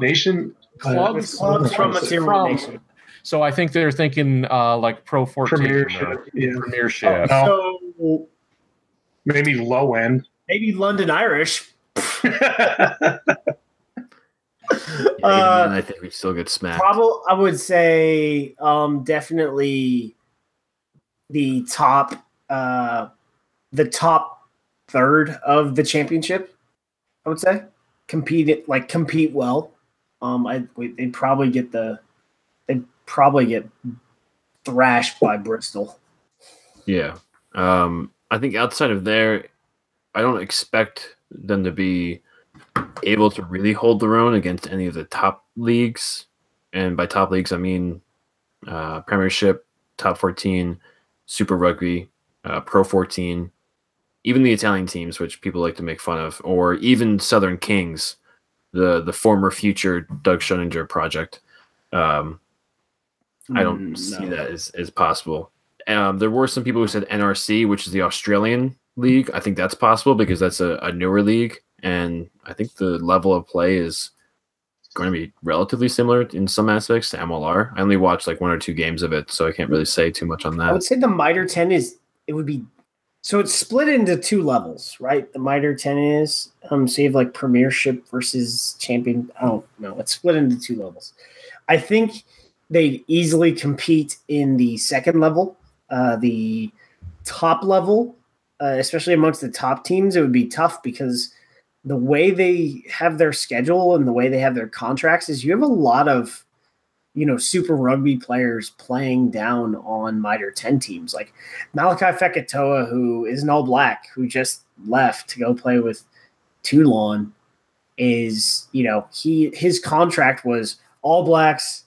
nation? Clubs from a tier one nation. So I think they're thinking uh, like Pro fourteen. Premiership. Yeah. Premiership. Oh, no. So maybe low end. Maybe London Irish. Yeah, uh, I think we still get smacked. Probably, I would say um, definitely the top, uh, the top third of the championship, I would say. Compete like compete well. Um, I they probably get the they probably get thrashed by Bristol. Yeah, um, I think outside of there, I don't expect them to be able to really hold their own against any of the top leagues. And by top leagues, I mean uh, Premiership, Top fourteen, Super Rugby, uh, Pro fourteen, even the Italian teams, which people like to make fun of, or even Southern Kings, the the former future Doug Schoeninger project. Um, I don't no. see that as, as possible. Um, there were some people who said N R C, which is the Australian league. I think that's possible because that's a, a newer league. And I think the level of play is going to be relatively similar in some aspects to M L R. I only watched like one or two games of it, so I can't really say too much on that. I would say the Mitre ten is, it would be, so it's split into two levels, right? The Mitre ten is, um, so you have like Premiership versus Champion. I don't know. It's split into two levels. I think they'd easily compete in the second level, uh, the top level, uh, especially amongst the top teams. It would be tough because the way they have their schedule and the way they have their contracts is you have a lot of, you know, Super Rugby players playing down on Mitre ten teams. Like Malachi Fekitoa, who is an All Black, who just left to go play with Toulon, is, you know, he his contract was All Blacks,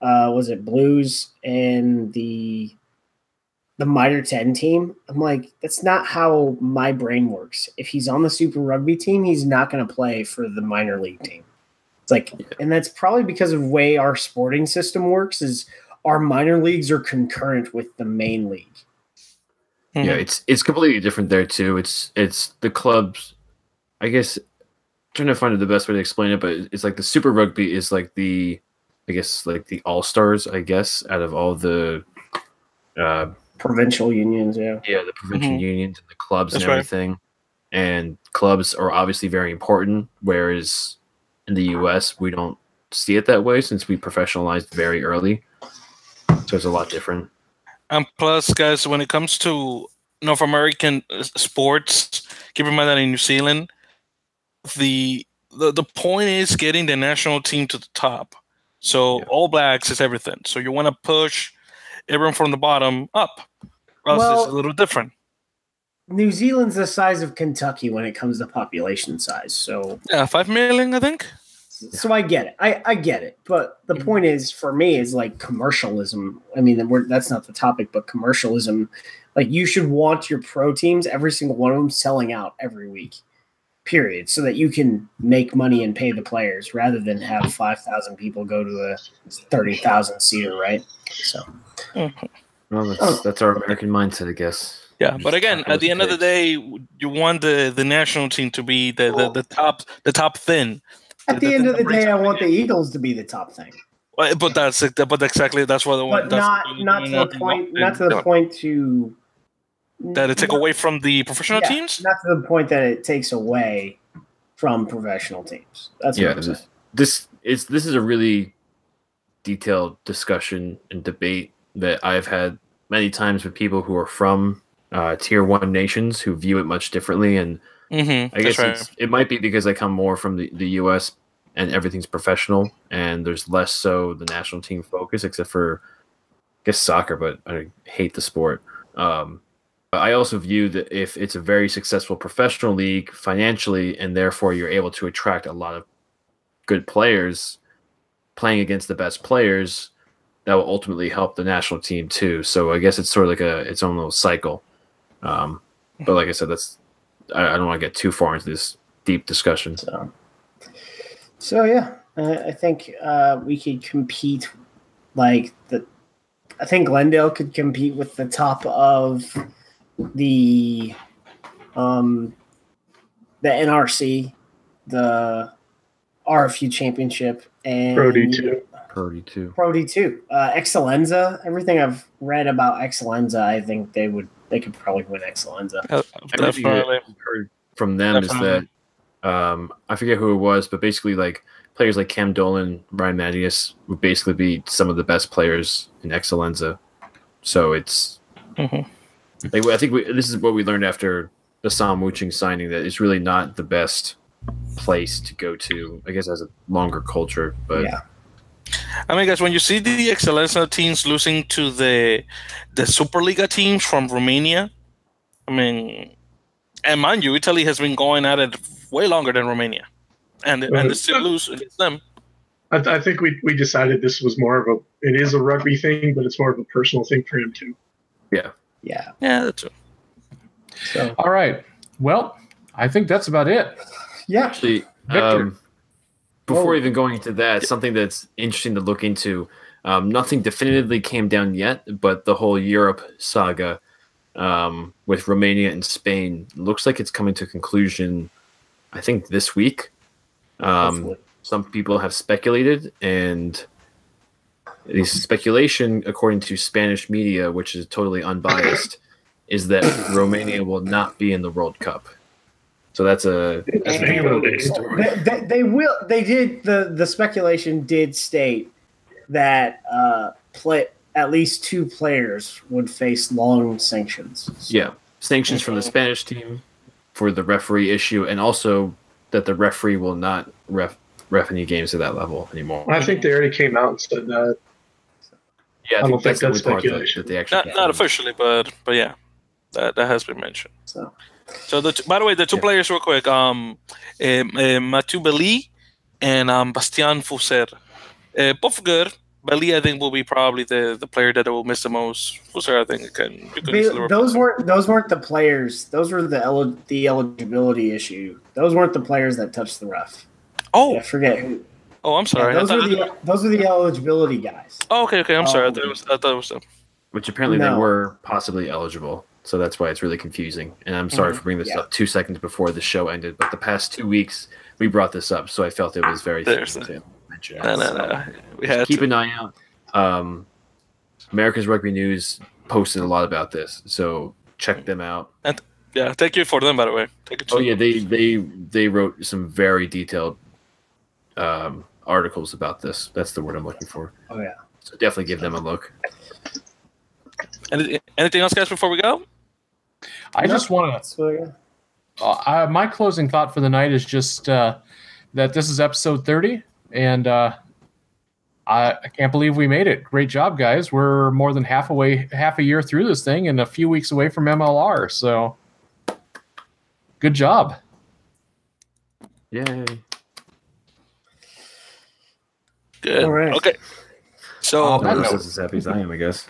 uh, was it Blues, and the the Mitre ten team. I'm like, that's not how my brain works. If he's on the Super Rugby team, he's not going to play for the minor league team. It's like, yeah. And that's probably because of the way our sporting system works is our minor leagues are concurrent with the main league. Mm-hmm. Yeah. It's, it's completely different there too. It's, it's the clubs, I guess, I'm trying to find the best way to explain it, but it's like the Super Rugby is like the, I guess like the all-stars, I guess, out of all the, uh, provincial unions, yeah. Yeah, the provincial mm-hmm. unions and the clubs That's and everything. Right. And clubs are obviously very important, whereas in the U S we don't see it that way since we professionalized very early. So it's a lot different. And plus, guys, when it comes to North American sports, keep in mind that in New Zealand, the the, the point is getting the national team to the top. So yeah. All Blacks is everything. So you want to push everyone from the bottom up. Russ well, is a little different. New Zealand's the size of Kentucky when it comes to population size. So yeah, five million, I think. So I get it. I, I get it. But the point is, for me, is like commercialism. I mean, we're, that's not the topic, but commercialism. Like you should want your pro teams, every single one of them, selling out every week, period, so that you can make money and pay the players rather than have five thousand people go to the thirty thousand seater, right? So. Mm-hmm. Well, that's, oh. that's our American mindset, I guess. Yeah, but again, at the end of the day, you want the, the national team to be the, the, the top the top thing. At the, the end the, the of the day, I want in. the Eagles to be the top thing. But, but that's but exactly that's what I want. But not not to the point not to the point to that it take away from the professional yeah, teams. Not to the point that it takes away from professional teams. That's yeah. What I'm saying. This is this is a really detailed discussion and debate that I've had many times with people who are from uh, tier one nations who view it much differently. And mm-hmm, I guess right. it's, it might be because I come more from the, the U S and everything's professional and there's less so the national team focus, except for I guess soccer, but I hate the sport. Um, but I also view that if it's a very successful professional league financially, and therefore you're able to attract a lot of good players playing against the best players, that will ultimately help the national team too. So I guess it's sort of like a its own little cycle. Um, but like I said, that's I, I don't want to get too far into this deep discussion. So, so yeah, I, I think uh, we could compete like the. I think Glendale could compete with the top of the um, the N R C, the R F U Championship, and Pro D two. Pro D two. Pro D two. Uh, Excellenza. Everything I've read about Excellenza, I think they would. They could probably win Excellenza. Uh, Everything I've heard from them definitely. is that um, I forget who it was, but basically, like players like Cam Dolan, Ryan Matias would basically be some of the best players in Excellenza. So it's. Mm-hmm. Like, I think we, this is what we learned after Bassam Wuching signing that it's really not the best place to go to. I guess as a longer culture, but yeah. I mean, guys, when you see the Excellenza teams losing to the the Superliga teams from Romania, I mean, and mind you, Italy has been going at it way longer than Romania, and uh, and they still lose against them. I, th- I think we we decided this was more of a it is a rugby thing, but it's more of a personal thing for him too. Yeah, yeah, yeah, that's true. So. All right, well, I think that's about it. Yeah, actually, Victor. Um, Before even going into that, something that's interesting to look into, um, nothing definitively came down yet, but the whole Europe saga um, with Romania and Spain looks like it's coming to a conclusion, I think, this week. Um, some people have speculated, and this speculation, according to Spanish media, which is totally unbiased, is that Romania will not be in the World Cup. So that's a, that's a real big story. They, they, they will. They did. The, the speculation did state that uh, play, at least two players would face long sanctions. Yeah, sanctions from the Spanish team for the referee issue, and also that the referee will not ref ref any games at that level anymore. I think they already came out and said that. Yeah, I, I think don't that's think that's speculation. That, that they actually not, not officially, but but yeah, that that has been mentioned. So. So, the t- by the way, the two yeah. players real quick, um, uh, uh, Mathieu Belly and um, Bastien Fusser. Uh, both good. Belly, I think, will be probably the, the player that will miss the most. Fusser, I think, can. They, those weren't those weren't the players. Those were the el- the eligibility issue. Those weren't the players that touched the ref. Oh, yeah, I forget who. Oh, I'm sorry. Yeah, those were the those were the eligibility guys. Oh, okay, okay. I'm um, sorry. I thought it was, I thought it was them. Which apparently no. they were possibly eligible. So that's why it's really confusing. And I'm sorry mm-hmm. for bringing this yeah. up two seconds before the show ended, but the past two weeks we brought this up, so I felt it was very interesting to mention. No, no, no. We had keep to. an eye out. Um, America's Rugby News posted a lot about this, so check them out. And, yeah, thank you for them, by the way. Thank you oh, yeah, they, they, they wrote some very detailed um, articles about this. That's the word I'm looking for. Oh, yeah. So definitely give them a look. Any, anything else, guys, before we go? I no, just want to. Uh, my closing thought for the night is just uh, that this is episode thirty, and uh, I, I can't believe we made it. Great job, guys! We're more than half away, half a year through this thing, and a few weeks away from M L R. So, good job! Yay! Good. All right. Okay. So oh, I'm just as happy as I am, I guess.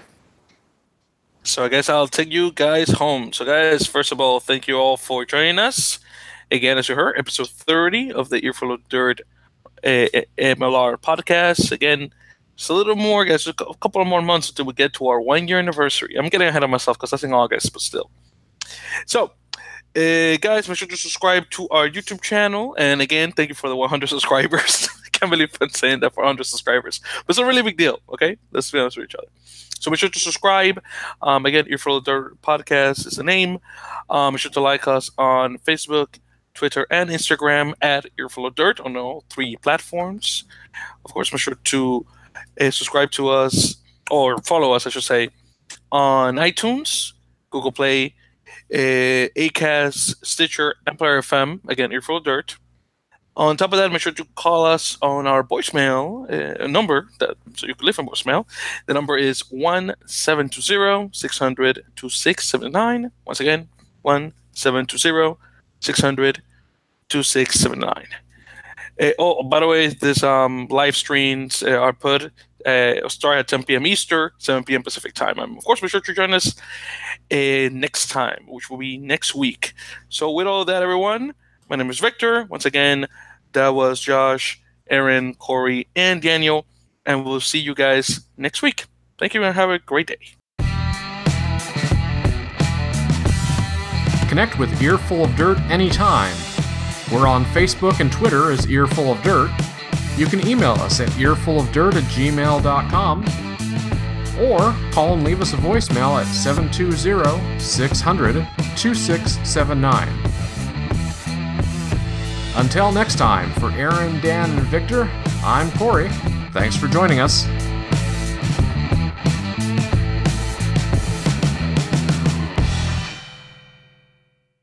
So I guess I'll take you guys home. So guys, first of all, thank you all for joining us. Again, as you heard, episode thirty of the Earful of Dirt uh, M L R podcast. Again, it's a little more, guys, a couple more months until we get to our one-year anniversary. I'm getting ahead of myself because that's in August, but still. So, uh, guys, make sure to subscribe to our YouTube channel. And again, thank you for the one hundred subscribers. I can't believe I'm saying that for one hundred subscribers. But it's a really big deal, okay? Let's be honest with each other. So make sure to subscribe. Um, again, Earful of Dirt Podcast is the name. Um, make sure to like us on Facebook, Twitter, and Instagram at Earful of Dirt on all three platforms. Of course, make sure to uh, subscribe to us or follow us, I should say, on iTunes, Google Play, uh, Acast, Stitcher, and Player F M. Again, Earful of Dirt. On top of that, make sure to call us on our voicemail uh, number, that, so you can leave a voicemail. The number is one seven two zero six zero zero two six seven nine. Once again, one seven two zero six zero zero two six seven nine. Uh, oh, by the way, this um, live streams uh, are put uh, start at ten p.m. Eastern, seven p.m. Pacific time. And of course, make sure to join us uh, next time, which will be next week. So with all that, everyone, my name is Victor. Once again, that was Josh, Aaron, Corey, and Daniel. And we'll see you guys next week. Thank you and have a great day. Connect with Earful of Dirt anytime. We're on Facebook and Twitter as Earful of Dirt. You can email us at earfulofdirt at gmail dot com or call and leave us a voicemail at seven two zero six zero zero two six seven nine. Until next time, for Aaron, Dan, and Victor, I'm Corey. Thanks for joining us.